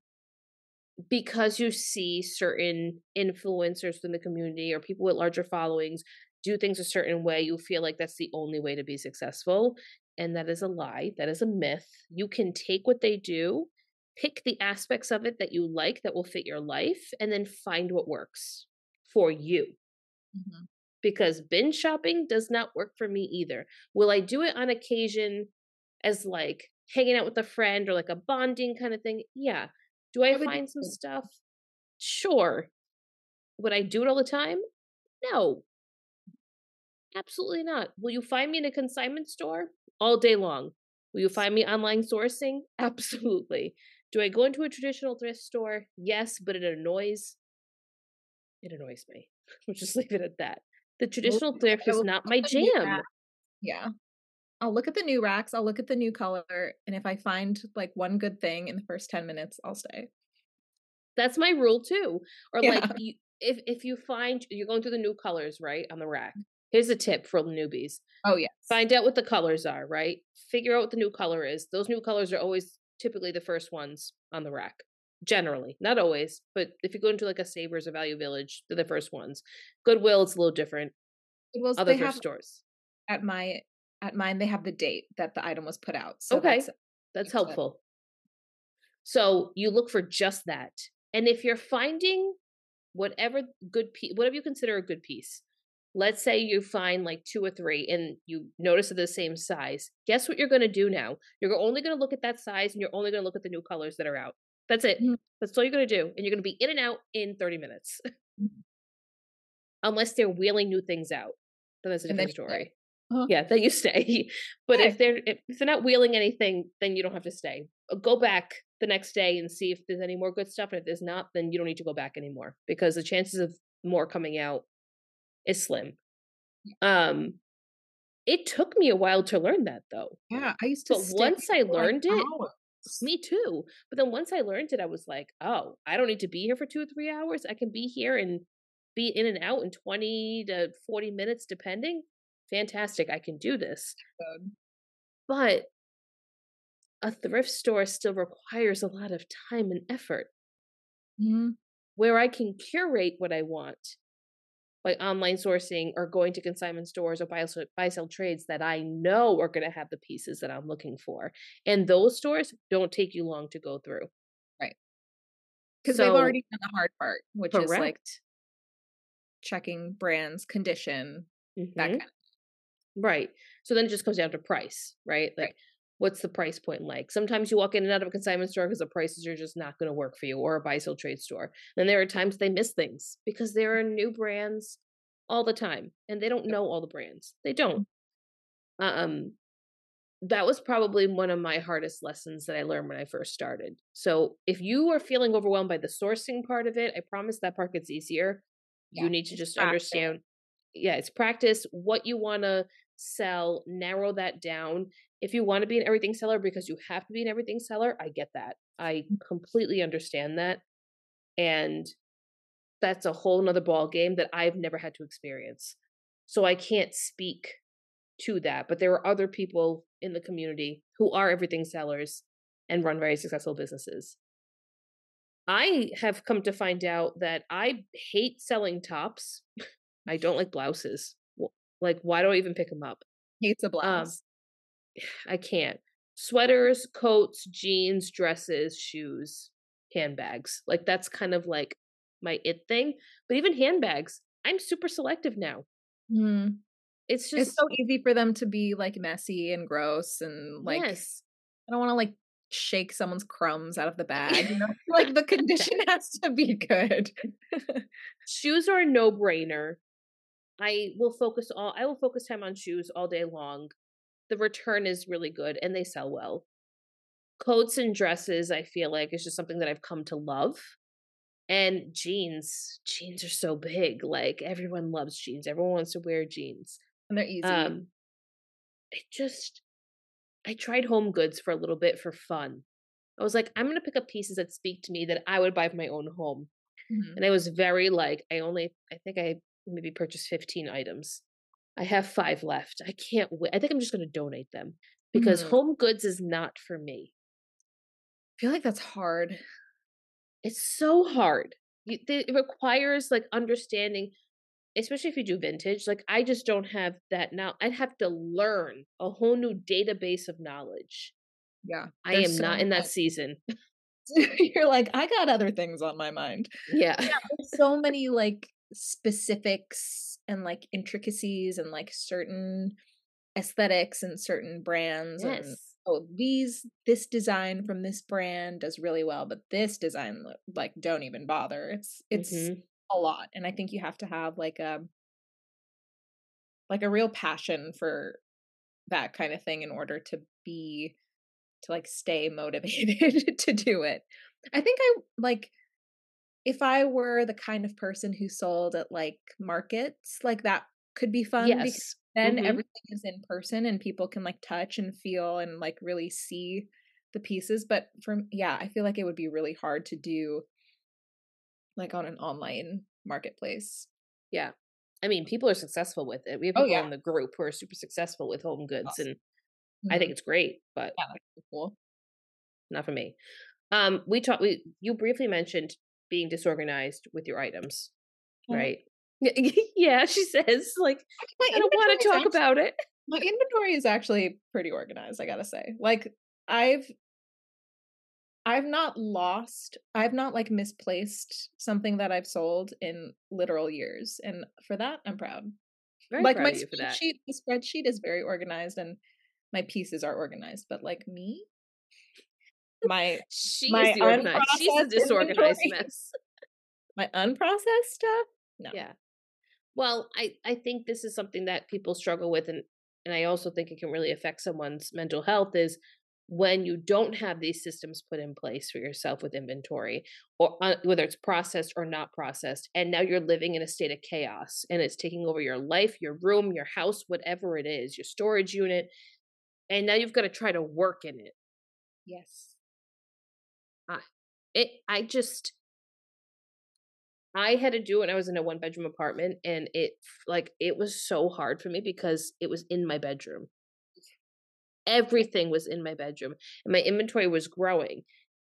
because you see certain influencers in the community or people with larger followings do things a certain way, you feel like that's the only way to be successful. And that is a lie. That is a myth. You can take what they do, pick the aspects of it that you like that will fit your life, and then find what works for you. Mm-hmm. Because bin shopping does not work for me either. Will I do it on occasion as like hanging out with a friend or like a bonding kind of thing? Yeah. Do I, I find would- some stuff? Sure. Would I do it all the time? No. Absolutely not. Will you find me in a consignment store? All day long. Will you find me online sourcing? Absolutely. Do I go into a traditional thrift store? Yes, but it annoys, it annoys me. We'll just leave it at that. The traditional we'll, thrift is not my jam. Yeah. I'll look at the new racks. I'll look at the new color. And if I find like one good thing in the first ten minutes, I'll stay. That's my rule too. Or yeah. like you, if, if you find, you're going through the new colors, right? On the rack. Here's a tip for newbies. Oh, yeah. Find out what the colors are, right? Figure out what the new color is. Those new colors are always typically the first ones on the rack, generally. Not always, but if you go into like a Savers or Value Village, they're the first ones. Goodwill, it's a little different. Goodwill's, Other thrift have, stores. At my at mine, they have the date that the item was put out. So okay. That's, that's helpful. So you look for just that. And if you're finding whatever good piece, whatever you consider a good piece, let's say you find like two or three and you notice they're the same size. Guess what you're going to do now? You're only going to look at that size and you're only going to look at the new colors that are out. That's it. Mm-hmm. That's all you're going to do. And you're going to be in and out in thirty minutes. Mm-hmm. Unless they're wheeling new things out. Then that's a different story. Uh-huh. Yeah, then you stay. But yeah. if they're if they're not wheeling anything, then you don't have to stay. Go back the next day and see if there's any more good stuff. And if there's not, then you don't need to go back anymore because the chances of more coming out is slim. Um, it took me a while to learn that though. Yeah, I used to. But once I learned it, me too. But then once I learned it, I was like, oh, I don't need to be here for two or three hours. I can be here and be in and out in twenty to forty minutes, depending. Fantastic. I can do this. Good. But a thrift store still requires a lot of time and effort. Mm-hmm. Where I can curate what I want, like online sourcing or going to consignment stores or buy, buy sell trades that I know are going to have the pieces that I'm looking for. And those stores don't take you long to go through. Right. Because so, they've already done the hard part, which correct. is like checking brands, condition, mm-hmm. that kind of thing. Right. So then it just comes down to price, right? Like, right. What's the price point like? Sometimes you walk in and out of a consignment store because the prices are just not going to work for you, or a buy sell trade store. And there are times they miss things because there are new brands all the time and they don't know all the brands. They don't. Um, that was probably one of my hardest lessons that I learned when I first started. So if you are feeling overwhelmed by the sourcing part of it, I promise that part gets easier. Yeah, you need to just understand. Yeah, it's practice what you want to sell, narrow that down. If you want to be an everything seller because you have to be an everything seller, I get that. I completely understand that. And that's a whole nother ball game that I've never had to experience. So I can't speak to that. But there are other people in the community who are everything sellers and run very successful businesses. I have come to find out that I hate selling tops. I don't like blouses. Like, why do I even pick them up? Hates a blouse. Um, I can't. Sweaters, coats, jeans, dresses, shoes, handbags. Like, that's kind of like my it thing. But even handbags, I'm super selective now. Mm. It's just it's so easy for them to be like messy and gross and like, yes. I don't want to like shake someone's crumbs out of the bag. You know, like the condition has to be good. Shoes are a no-brainer. I will focus all, I will focus time on shoes all day long. The return is really good and they sell well. Coats and dresses, I feel like it's just something that I've come to love. And jeans, jeans are so big. Like everyone loves jeans. Everyone wants to wear jeans. And they're easy. Um, I just, I tried home goods for a little bit for fun. I was like, I'm going to pick up pieces that speak to me that I would buy for my own home. Mm-hmm. And I was very like, I only, I think I, maybe purchase fifteen items. I have five left. I can't wait. I think I'm just going to donate them because mm. home goods is not for me. I feel like that's hard. It's so hard. It requires like understanding, especially if you do vintage. Like I just don't have that now. I'd have to learn a whole new database of knowledge. Yeah. I am so not much. in that season. You're like, I got other things on my mind. Yeah. yeah there's so many like specifics and like intricacies and like certain aesthetics and certain brands. Yes. And oh, these, this design from this brand does really well, but this design, like, don't even bother. It's, it's mm-hmm. a lot. And I think you have to have like a, like a real passion for that kind of thing in order to be, to like stay motivated to do it. I think I like, if I were the kind of person who sold at like markets, like that could be fun. Yes. Because then mm-hmm. everything is in person and people can like touch and feel and like really see the pieces. But from, yeah, I feel like it would be really hard to do like on an online marketplace. Yeah. I mean, people are successful with it. We have people oh, yeah. in the group who are super successful with home goods. Awesome. And mm-hmm. I think it's great, but yeah, that's cool. Not for me. Um, we talked, we, you briefly mentioned being disorganized with your items, right? Yeah, yeah, she says, like, my I don't want to talk actually, about it. My inventory is actually pretty organized, I gotta say. Like, I've, I've not lost, I've not, like, misplaced something that I've sold in literal years. And for that, I'm proud. Very like, proud my of you for that. Spreadsheet, the spreadsheet is very organized and my pieces are organized. But, like, me? My she's organized. She's a disorganized inventory. mess. My unprocessed stuff. No. Yeah. Well, I, I think this is something that people struggle with, and and I also think it can really affect someone's mental health. Is when you don't have these systems put in place for yourself with inventory, or uh, whether it's processed or not processed, and now you're living in a state of chaos, and it's taking over your life, your room, your house, whatever it is, your storage unit, and now you've got to try to work in it. Yes. I, it, I just, I had to do it when I was in a one bedroom apartment, and it like, it was so hard for me because it was in my bedroom. Everything was in my bedroom and my inventory was growing.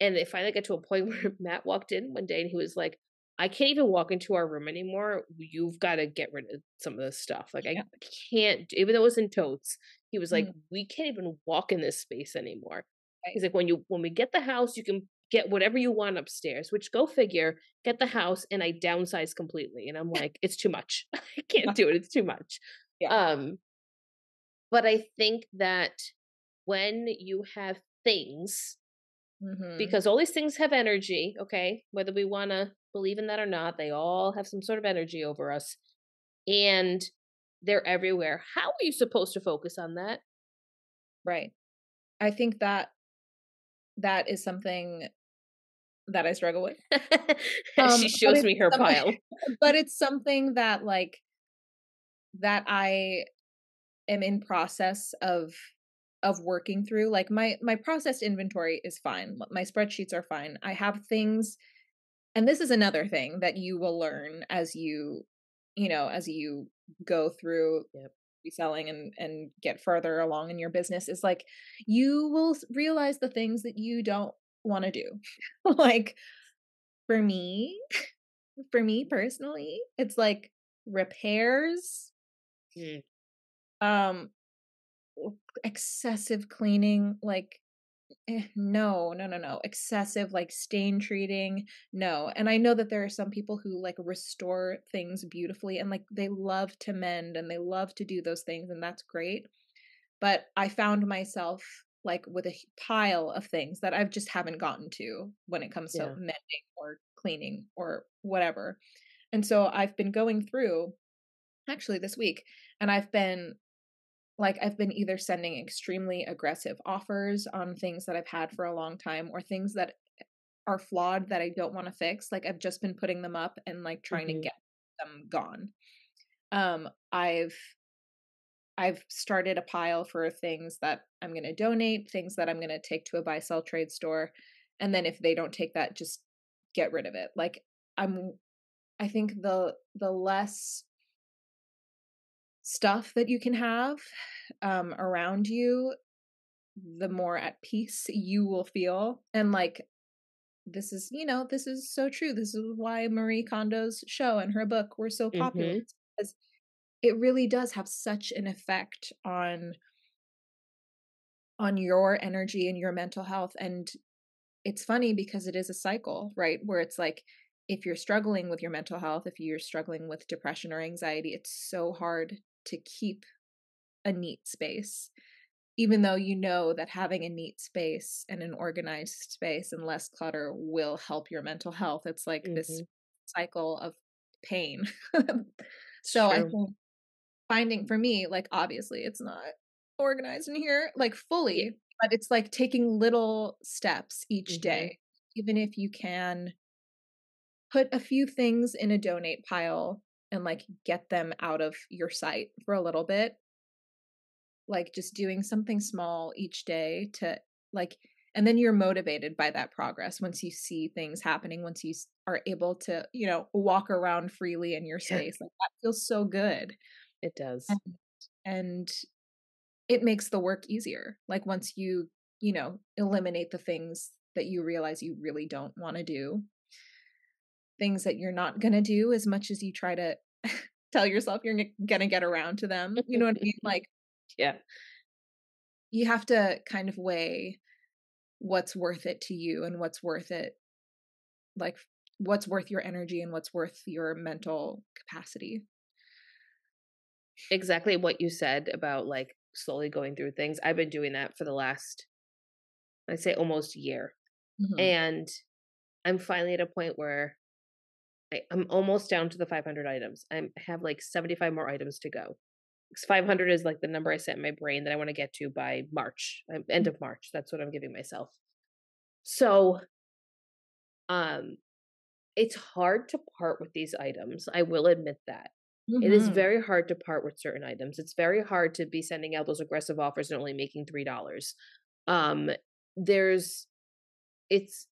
And they finally get to a point where Matt walked in one day and he was like, I can't even walk into our room anymore. You've got to get rid of some of this stuff. Like, yeah. I can't, even though it was in totes, he was like, mm. we can't even walk in this space anymore. Right. He's like, when you, when we get the house, you can get whatever you want upstairs, which go figure, get the house. And I downsize completely. And I'm like, it's too much. I can't do it. It's too much. Yeah. Um, but I think that when you have things, mm-hmm. because all these things have energy, okay, whether we want to believe in that or not, they all have some sort of energy over us, and they're everywhere. How are you supposed to focus on that? Right. I think that that is something that I struggle with. um, she shows me her pile. But it's something that, like, that I am in process of of working through. Like, my, my processed inventory is fine. My spreadsheets are fine. I have things, and this is another thing that you will learn as you, you know, as you go through yep. reselling and, and get further along in your business, is like, you will realize the things that you don't want to do. Like, for me, for me personally, it's like repairs, mm. um, excessive cleaning, like eh, no no no no excessive like stain treating, no. And I know that there are some people who like restore things beautifully and like they love to mend and they love to do those things, and that's great. But I found myself like with a pile of things that I just haven't gotten to when it comes yeah. to mending or cleaning or whatever. And so I've been going through actually this week, and I've been Like I've been either sending extremely aggressive offers on things that I've had for a long time, or things that are flawed that I don't want to fix. Like, I've just been putting them up and like trying mm-hmm. to get them gone. Um, I've, I've started a pile for things that I'm going to donate, things that I'm going to take to a buy, sell, trade store. And then if they don't take that, just get rid of it. Like, I'm, I think the, the less stuff that you can have um, around you, the more at peace you will feel. And like, this is, you know, this is so true. This is why Marie Kondo's show and her book were so popular, mm-hmm. because it really does have such an effect on, on your energy and your mental health. And it's funny because it is a cycle, right? Where it's like, if you're struggling with your mental health, if you're struggling with depression or anxiety, it's so hard to keep a neat space, even though you know that having a neat space and an organized space and less clutter will help your mental health. It's like mm-hmm. this cycle of pain. So true. I think finding, for me, like, obviously it's not organized in here, like fully, yeah. but it's like taking little steps each mm-hmm. day, even if you can put a few things in a donate pile and like get them out of your sight for a little bit. Like, just doing something small each day to like, and then you're motivated by that progress. Once you see things happening, once you are able to, you know, walk around freely in your space, yeah. like, that feels so good. It does. And, and it makes the work easier. Like, once you, you know, eliminate the things that you realize you really don't want to do, things that you're not going to do as much as you try to tell yourself you're going to get around to them. You know what I mean? Like, yeah, you have to kind of weigh what's worth it to you and what's worth it. Like, what's worth your energy and what's worth your mental capacity. Exactly what you said about like slowly going through things. I've been doing that for the last, I'd say almost year. Mm-hmm. And I'm finally at a point where I, I'm almost down to the five hundred items. I'm, I have like seventy-five more items to go. five hundred is like the number I set in my brain that I want to get to by March, end of March. That's what I'm giving myself. So, um, it's hard to part with these items. I will admit that. Mm-hmm. It is very hard to part with certain items. It's very hard to be sending out those aggressive offers and only making three dollars. Um, there's, it's,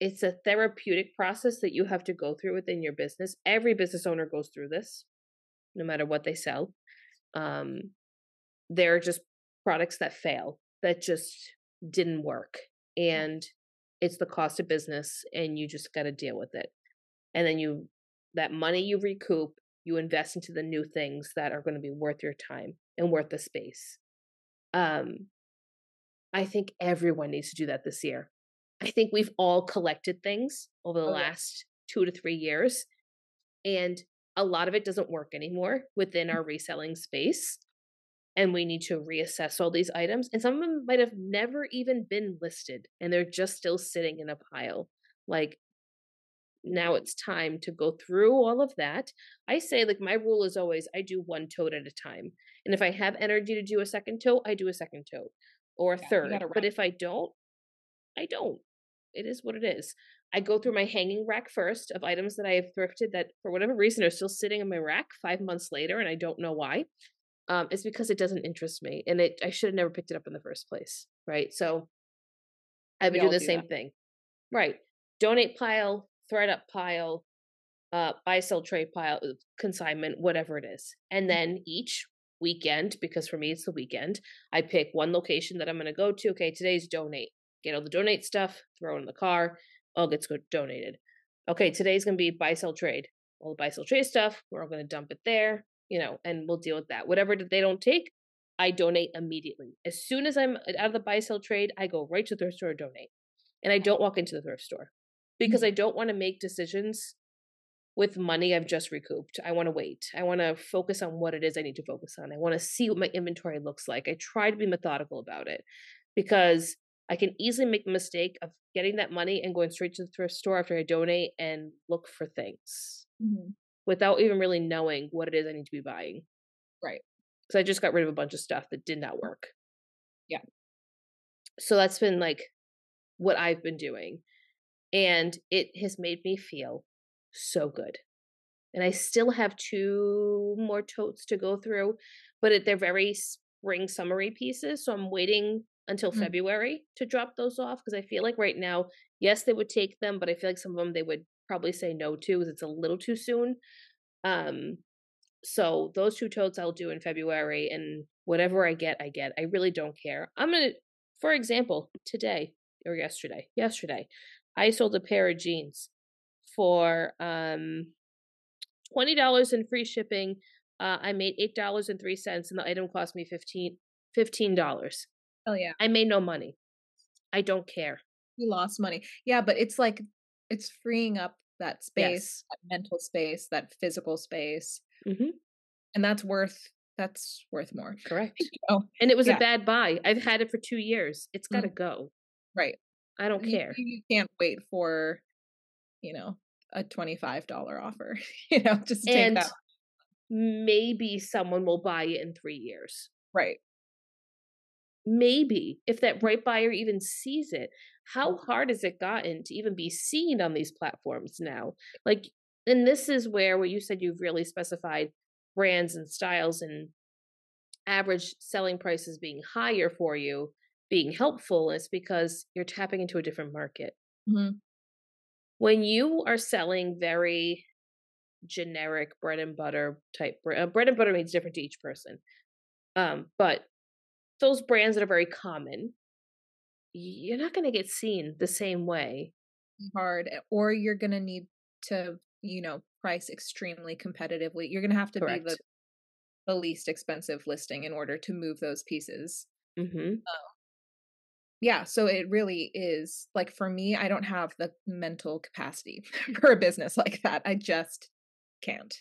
It's a therapeutic process that you have to go through within your business. Every business owner goes through this, no matter what they sell. Um, there are just products that fail, that just didn't work. And It's the cost of business, and you just got to deal with it. And then you, that money you recoup, you invest into the new things that are going to be worth your time and worth the space. Um, I think everyone needs to do that this year. I think we've all collected things over the oh, last yeah. two to three years, and a lot of it doesn't work anymore within our reselling space. And we need to reassess all these items. And some of them might have never even been listed, and they're just still sitting in a pile. Like, now it's time to go through all of that. I say, like, my rule is always I do one tote at a time. And if I have energy to do a second tote, I do a second tote or a yeah, third. But if I don't, I don't. It is what it is. I go through my hanging rack first of items that I have thrifted that for whatever reason are still sitting in my rack five months later, and I don't know why. Um, it's because it doesn't interest me, and it I should have never picked it up in the first place, right? So I would do the do same that. thing, right? Donate pile, thread up pile, uh, buy sell trade pile, consignment, whatever it is, and then each weekend, because for me it's the weekend, I pick one location that I'm going to go to. Okay, today's donate. Get all the donate stuff, throw it in the car, all gets donated. Okay, today's going to be buy sell trade. All the buy sell trade stuff, we're all going to dump it there. You know, and we'll deal with that. Whatever they don't take, I donate immediately. As soon as I'm out of the buy sell trade, I go right to the thrift store to donate. And I don't walk into the thrift store because mm-hmm. I don't want to make decisions with money I've just recouped. I want to wait. I want to focus on what it is I need to focus on. I want to see what my inventory looks like. I try to be methodical about it because I can easily make the mistake of getting that money and going straight to the thrift store after I donate and look for things. Mm-hmm. Without even really knowing what it is I need to be buying. Right. So I just got rid of a bunch of stuff that did not work. Yeah. So that's been like what I've been doing. And it has made me feel so good. And I still have two more totes to go through, but it, they're very spring summery pieces. So I'm waiting until mm-hmm. February to drop those off because I feel like right now, yes, they would take them, but I feel like some of them they would probably say no to because it's a little too soon. Um, so those two totes I'll do in February, and whatever I get, I get. I really don't care. I'm gonna, for example, today or yesterday, yesterday, I sold a pair of jeans for um twenty dollars in free shipping. Uh, I made eight dollars and three cents, and the item cost me fifteen fifteen dollars. Oh yeah, I made no money. I don't care. You lost money. Yeah, but it's like. It's freeing up that space, yes. that mental space, that physical space. Mm-hmm. And that's worth, that's worth more. Correct. So, and it was yeah. a bad buy. I've had it for two years. It's got to mm-hmm. go. Right. I don't I mean, care. You can't wait for, you know, a twenty-five dollars offer, you know, just take and that. Maybe someone will buy it in three years. Right. Maybe if that right buyer even sees it. How hard has it gotten to even be seen on these platforms now? Like, and this is where, where you said you've really specified brands and styles and average selling prices being higher for you, being helpful is because you're tapping into a different market. Mm-hmm. When you are selling very generic bread and butter type, uh, bread and butter means different to each person. Um, but those brands that are very common, you're not going to get seen the same way. Hard. Or you're going to need to, you know, price extremely competitively. You're going to have to Correct. be the, the least expensive listing in order to move those pieces. Mm-hmm. Um, yeah. So it really is like, for me, I don't have the mental capacity for a business like that. I just can't.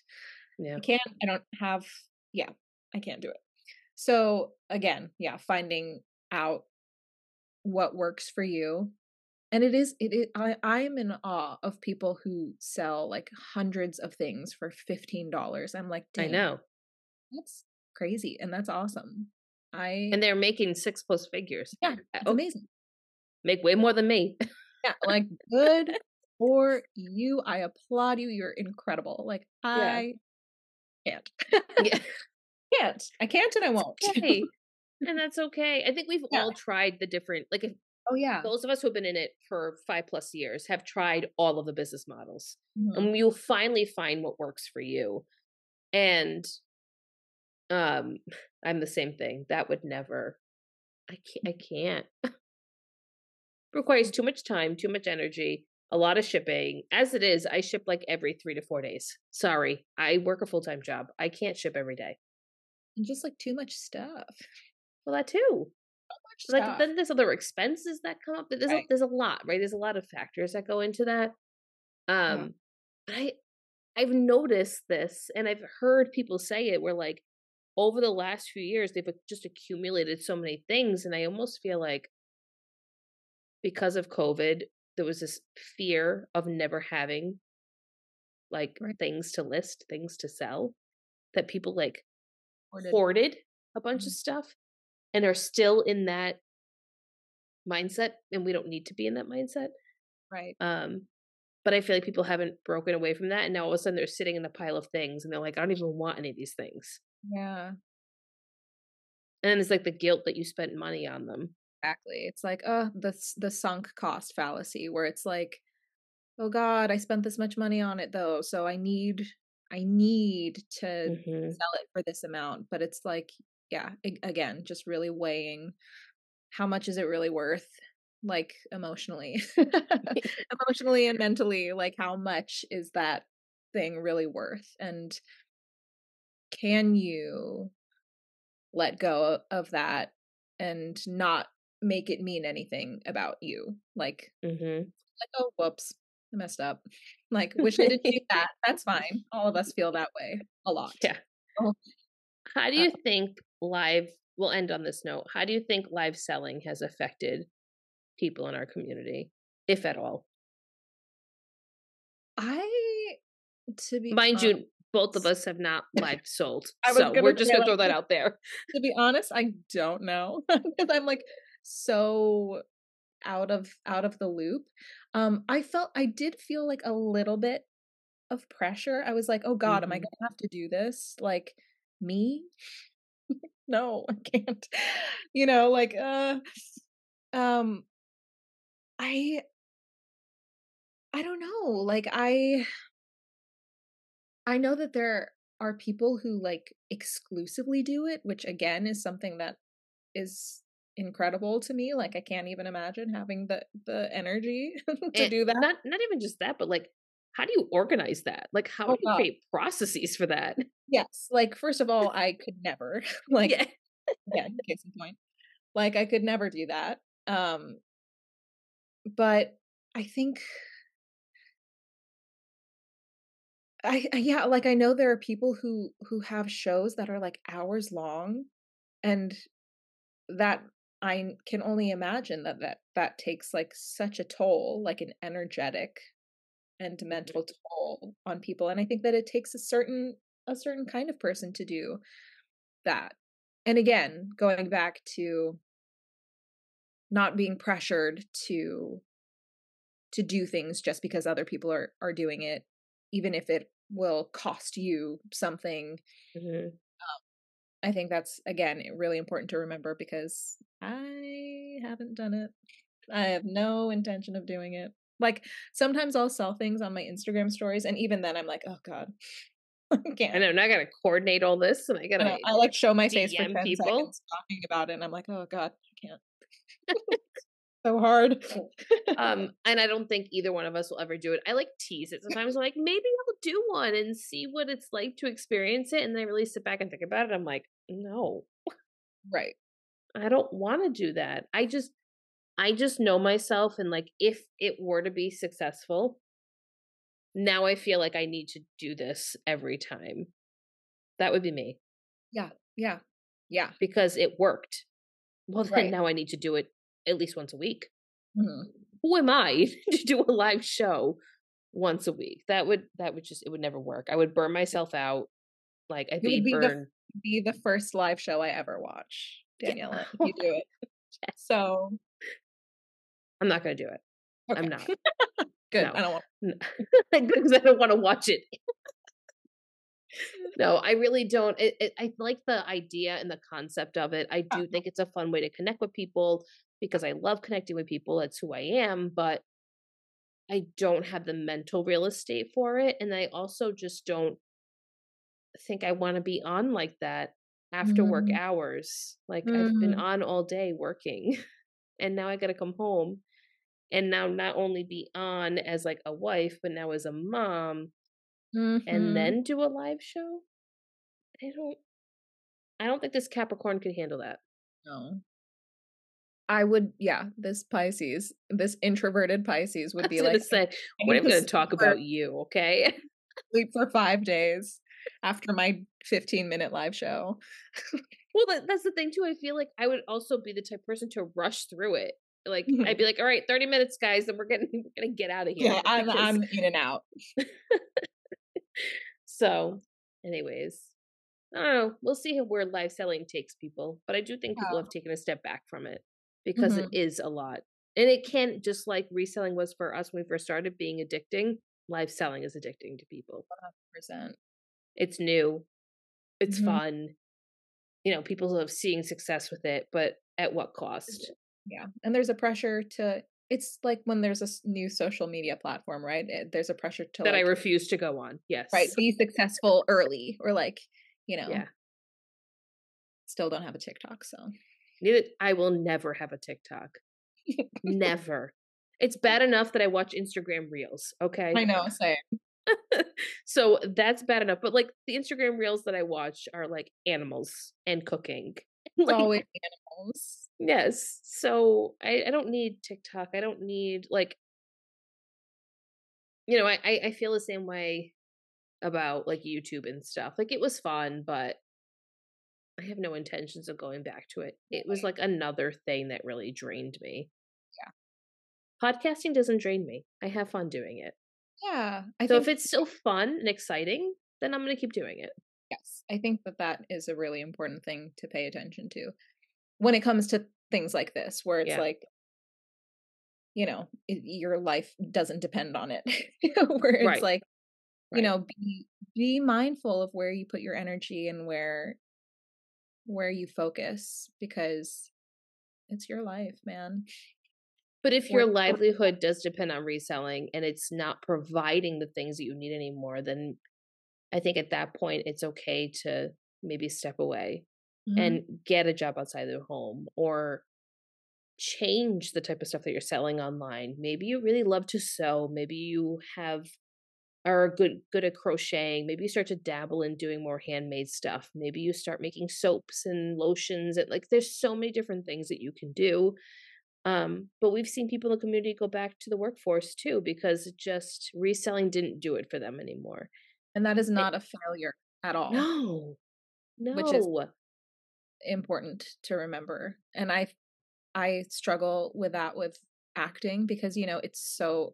Yeah. I can't. I don't have. Yeah. I can't do it. So again, yeah. Finding out what works for you. And it is, it is, I, I'm in awe of people who sell like hundreds of things for fifteen dollars. I'm like, dang, I know. That's crazy. And that's awesome. I, and they're making six plus figures. Yeah. That's oh, amazing. Make way more than me. Yeah. Like good for you. I applaud you. You're incredible. Like I yeah. can't, yeah. can't, I can't and I won't. Okay. And that's okay. I think we've yeah. all tried the different, like, if, oh yeah, those of us who've been in it for five plus years have tried all of the business models, mm-hmm. and you'll finally find what works for you. And um, I'm the same thing. That would never. I can't. I can't. requires too much time, too much energy, a lot of shipping. As it is, I ship like every three to four days. Sorry, I work a full-time job. I can't ship every day. And just like too much stuff. Well, that too. So much like stuff. Then there's other expenses that come up. There's, right. a, there's a lot, right? There's a lot of factors that go into that. Um, yeah. But I, I've noticed this, and I've heard people say it, where like over the last few years, they've just accumulated so many things. And I almost feel like because of COVID, there was this fear of never having like right. things to list, things to sell, that people like hoarded, hoarded a bunch mm-hmm. of stuff and are still in that mindset. And we don't need to be in that mindset. Right. Um, but I feel like people haven't broken away from that. And now all of a sudden they're sitting in a pile of things and they're like, I don't even want any of these things. Yeah. And then it's like the guilt that you spent money on them. Exactly. It's like, oh, the, the sunk cost fallacy, where it's like, oh God, I spent this much money on it though. So I need, I need to mm-hmm. sell it for this amount. But it's like, yeah, again, just really weighing how much is it really worth? Like emotionally, emotionally and mentally, like how much is that thing really worth? And can you let go of that and not make it mean anything about you? Like, mm-hmm. like oh, whoops, I messed up. Like, wish I didn't do that. That's fine. All of us feel that way a lot. Yeah. Oh. How do you uh, think live, we'll end on this note. How do you think live selling has affected people in our community, if at all? I, to be Mind honest, you, both of us have not live sold. So we're just going to throw that out there. To be honest, I don't know. Because I'm like so out of, out of the loop. Um, I felt, I did feel like a little bit of pressure. I was like, oh God, mm-hmm. am I going to have to do this? Like me? No, I can't. You know, like, uh, um, I, I don't know. Like I, I know that there are people who like exclusively do it, which again is something that is incredible to me. Like I can't even imagine having the, the energy to and do that. Not, not even just that, but like, how do you organize that? Like how oh, do you God. create processes for that? Yes. Like, first of all, I could never like, yeah, yeah case in point. Like I could never do that. Um, But I think, I, I yeah, like I know there are people who who have shows that are like hours long, and that I can only imagine that that that takes like such a toll, like an energetic and mental toll on people. And I think that it takes a certain a certain kind of person to do that. And again, going back to not being pressured to to do things just because other people are are doing it, even if it will cost you something. Mm-hmm. Um, I think that's again really important to remember, because I haven't done it. I have no intention of doing it. Like sometimes I'll sell things on my Instagram stories, and even then I'm like, oh God, I can't. I know, now I gotta coordinate all this, and I gotta. I, know, I like show my D M face for ten people. Seconds talking about it, and I'm like, oh God, I can't. So hard. um and I don't think either one of us will ever do it. I like tease it sometimes. I'm like, maybe I'll do one and see what it's like to experience it, and then I really sit back and think about it. I'm like, no, right, I don't want to do that. I just I just know myself, and like if it were to be successful, now I feel like I need to do this every time. That would be me. Yeah, yeah, yeah. Because it worked. Well, then right. now I need to do it at least once a week. Mm-hmm. Who am I to do a live show once a week? That would, that would just, it would never work. I would burn myself out. Like I think be, burn... the, be the first live show I ever watch, Daniela, yeah. You do it. Yes. So I'm not going to do it. Okay. I'm not. Good. No. I don't want Good, because I don't want to watch it. No, I really don't. It, it, I like the idea and the concept of it. I do yeah. think it's a fun way to connect with people, because I love connecting with people. That's who I am, but I don't have the mental real estate for it. And I also just don't think I want to be on like that after mm. work hours. Like mm. I've been on all day working, and now I got to come home and now not only be on as like a wife, but now as a mom, mm-hmm. and then do a live show. I don't, I don't think this Capricorn could handle that. No. I would, yeah, this Pisces, this introverted Pisces would be like, say, what am I going to talk about you, okay? Sleep for five days after my fifteen minute live show. Well, that, that's the thing too. I feel like I would also be the type of person to rush through it. Like mm-hmm. I'd be like, all right, thirty minutes guys, then we're going we're going to get out of here. Yeah, I'm, because... I'm in and out. So anyways, I don't know. We'll see where live selling takes people, but I do think yeah. people have taken a step back from it. Because mm-hmm. it is a lot. And it can, just like reselling was for us when we first started being addicting, live selling is addicting to people. one hundred percent. It's new. It's mm-hmm. fun. You know, people love seeing success with it, but at what cost? Yeah. And there's a pressure to, it's like when there's a new social media platform, right? There's a pressure to. That like, I refuse to go on. Yes. Right. Be successful early or like, you know. Yeah. Still don't have a TikTok, so. I will never have a TikTok. Never. It's bad enough that I watch Instagram Reels. Okay. I know. Same. So that's bad enough. But like the Instagram Reels that I watch are like animals and cooking. Like, always animals. Yes. So I, I don't need TikTok. I don't need like, you know, I, I feel the same way about like YouTube and stuff. Like it was fun, but I have no intentions of going back to it. It was like another thing that really drained me. Yeah. Podcasting doesn't drain me. I have fun doing it. Yeah. I so think- if it's still fun and exciting, then I'm going to keep doing it. Yes. I think that that is a really important thing to pay attention to when it comes to things like this, where it's yeah. like, you know, it, your life doesn't depend on it. Where it's right. like, you right. know, be, be mindful of where you put your energy and where where you focus, because it's your life, man. But if your livelihood does depend on reselling and it's not providing the things that you need anymore, then I think at that point it's okay to maybe step away mm-hmm. and get a job outside of the home or change the type of stuff that you're selling online. Maybe you really love to sew. Maybe you have are good good at crocheting. Maybe you start to dabble in doing more handmade stuff. Maybe you start making soaps and lotions. And like, there's so many different things that you can do. Um, but we've seen people in the community go back to the workforce too, because just reselling didn't do it for them anymore. And that is not it, a failure at all. No, no. Which is important to remember. And I, I struggle with that with acting because, you know, it's so,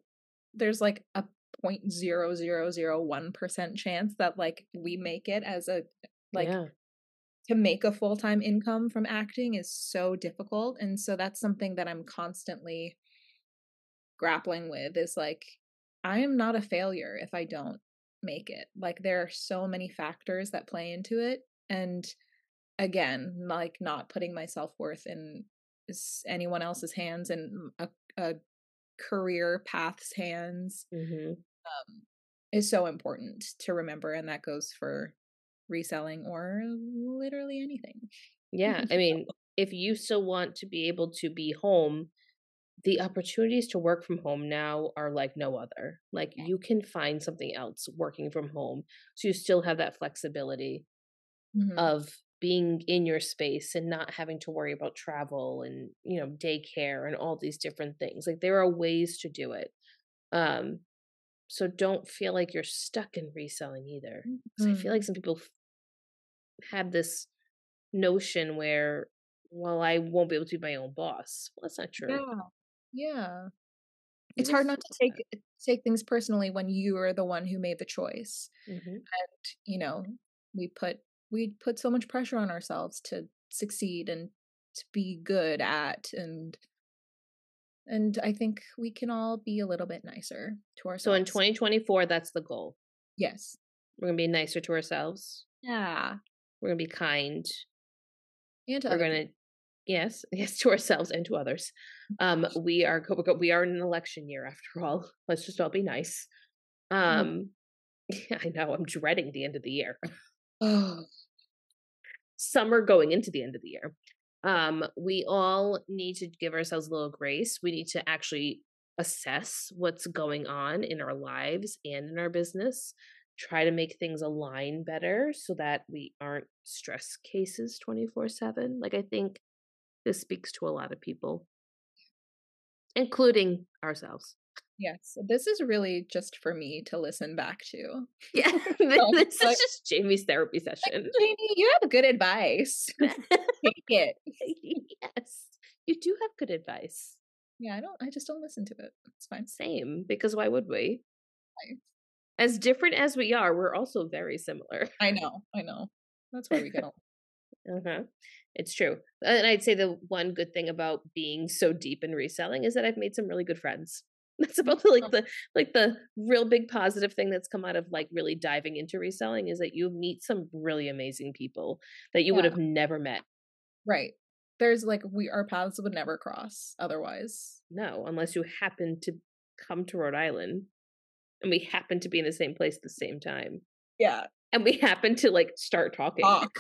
there's like a zero point zero zero zero one percent chance that like we make it as a like yeah. to make a full-time income from acting is so difficult. And so that's something that I'm constantly grappling with is like, I am not a failure if I don't make it. Like there are so many factors that play into it. And again, like not putting my self-worth in anyone else's hands and a, a career paths hands mm-hmm. um, is so important to remember. And that goes for reselling or literally anything. Yeah. I mean, if you still want to be able to be home, the opportunities to work from home now are like no other. Like yeah. you can find something else working from home. So you still have that flexibility mm-hmm. of being in your space and not having to worry about travel and, you know, daycare and all these different things. Like there are ways to do it. Um, so don't feel like you're stuck in reselling either. Mm-hmm. I feel like some people f- have this notion where, well, I won't be able to be my own boss. Well, that's not true. Yeah. Yeah. It's, it's hard not to take, take things personally when you are the one who made the choice. Mm-hmm. And, you know, we put, we put so much pressure on ourselves to succeed and to be good at. And, and I think we can all be a little bit nicer to ourselves. So in twenty twenty-four, that's the goal. Yes. We're going to be nicer to ourselves. Yeah. We're going to be kind. And to We're going to, yes, yes, to ourselves and to others. Um, we are, we are in an election year after all. Let's just all be nice. Um, mm. I know I'm dreading the end of the year. Oh. Summer going into the end of the year. Um, we all need to give ourselves a little grace. We need to actually assess what's going on in our lives and in our business, try to make things align better so that we aren't stress cases twenty-four seven. Like, I think this speaks to a lot of people, including ourselves. Yes. This is really just for me to listen back to. Yeah. This, this like, is just Jamie's therapy session. Like, Jamie, you have good advice. Take it. Yes. You do have good advice. Yeah. I don't, I just don't listen to it. It's fine. Same. Because why would we? Fine. As different as we are, we're also very similar. I know. I know. That's why we get on. Uh-huh. It's true. And I'd say the one good thing about being so deep in reselling is that I've made some really good friends. That's about like the like the real big positive thing that's come out of like really diving into reselling is that you meet some really amazing people that you yeah. would have never met. Right. There's like we our paths would never cross otherwise. No, unless you happen to come to Rhode Island and we happen to be in the same place at the same time. Yeah. And we happen to like start talking. Talk.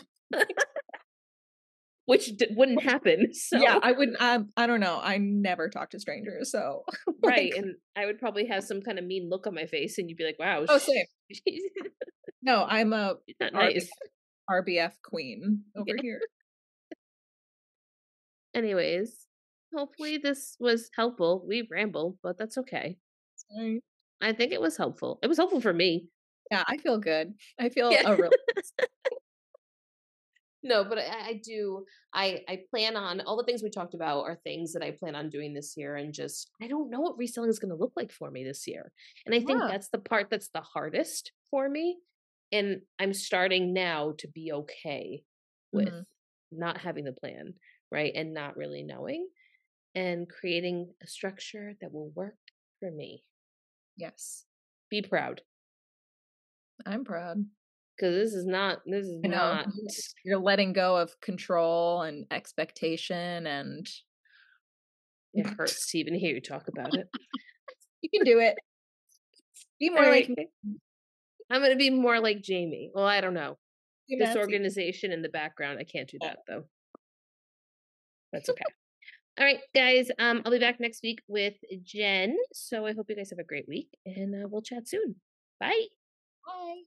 Which d- wouldn't happen. So. Yeah, I wouldn't. I, I don't know. I never talk to strangers. So right, like, and I would probably have some kind of mean look on my face, and you'd be like, "Wow." Oh, same. No, I'm a R B F, nice. R B F queen over yeah. here. Anyways, hopefully this was helpful. We ramble, but that's okay. Sorry. I think it was helpful. It was helpful for me. Yeah, I feel good. I feel yeah. a real. No, but I, I do, I, I plan on, all the things we talked about are things that I plan on doing this year, and just, I don't know what reselling is going to look like for me this year. And I think yeah. that's the part that's the hardest for me. And I'm starting now to be okay with mm-hmm. not having the plan, right? And not really knowing, and creating a structure that will work for me. Yes. Be proud. I'm proud. Because this is not, this is not. You're letting go of control and expectation, and it hurts to even hear you talk about it. You can do it. Be more right. like me. I'm going to be more like Jamie. Well, I don't know. You're this organization in the background. I can't do that though. That's okay. All right, guys. Um, I'll be back next week with Jen. So I hope you guys have a great week, and uh, we'll chat soon. Bye. Bye.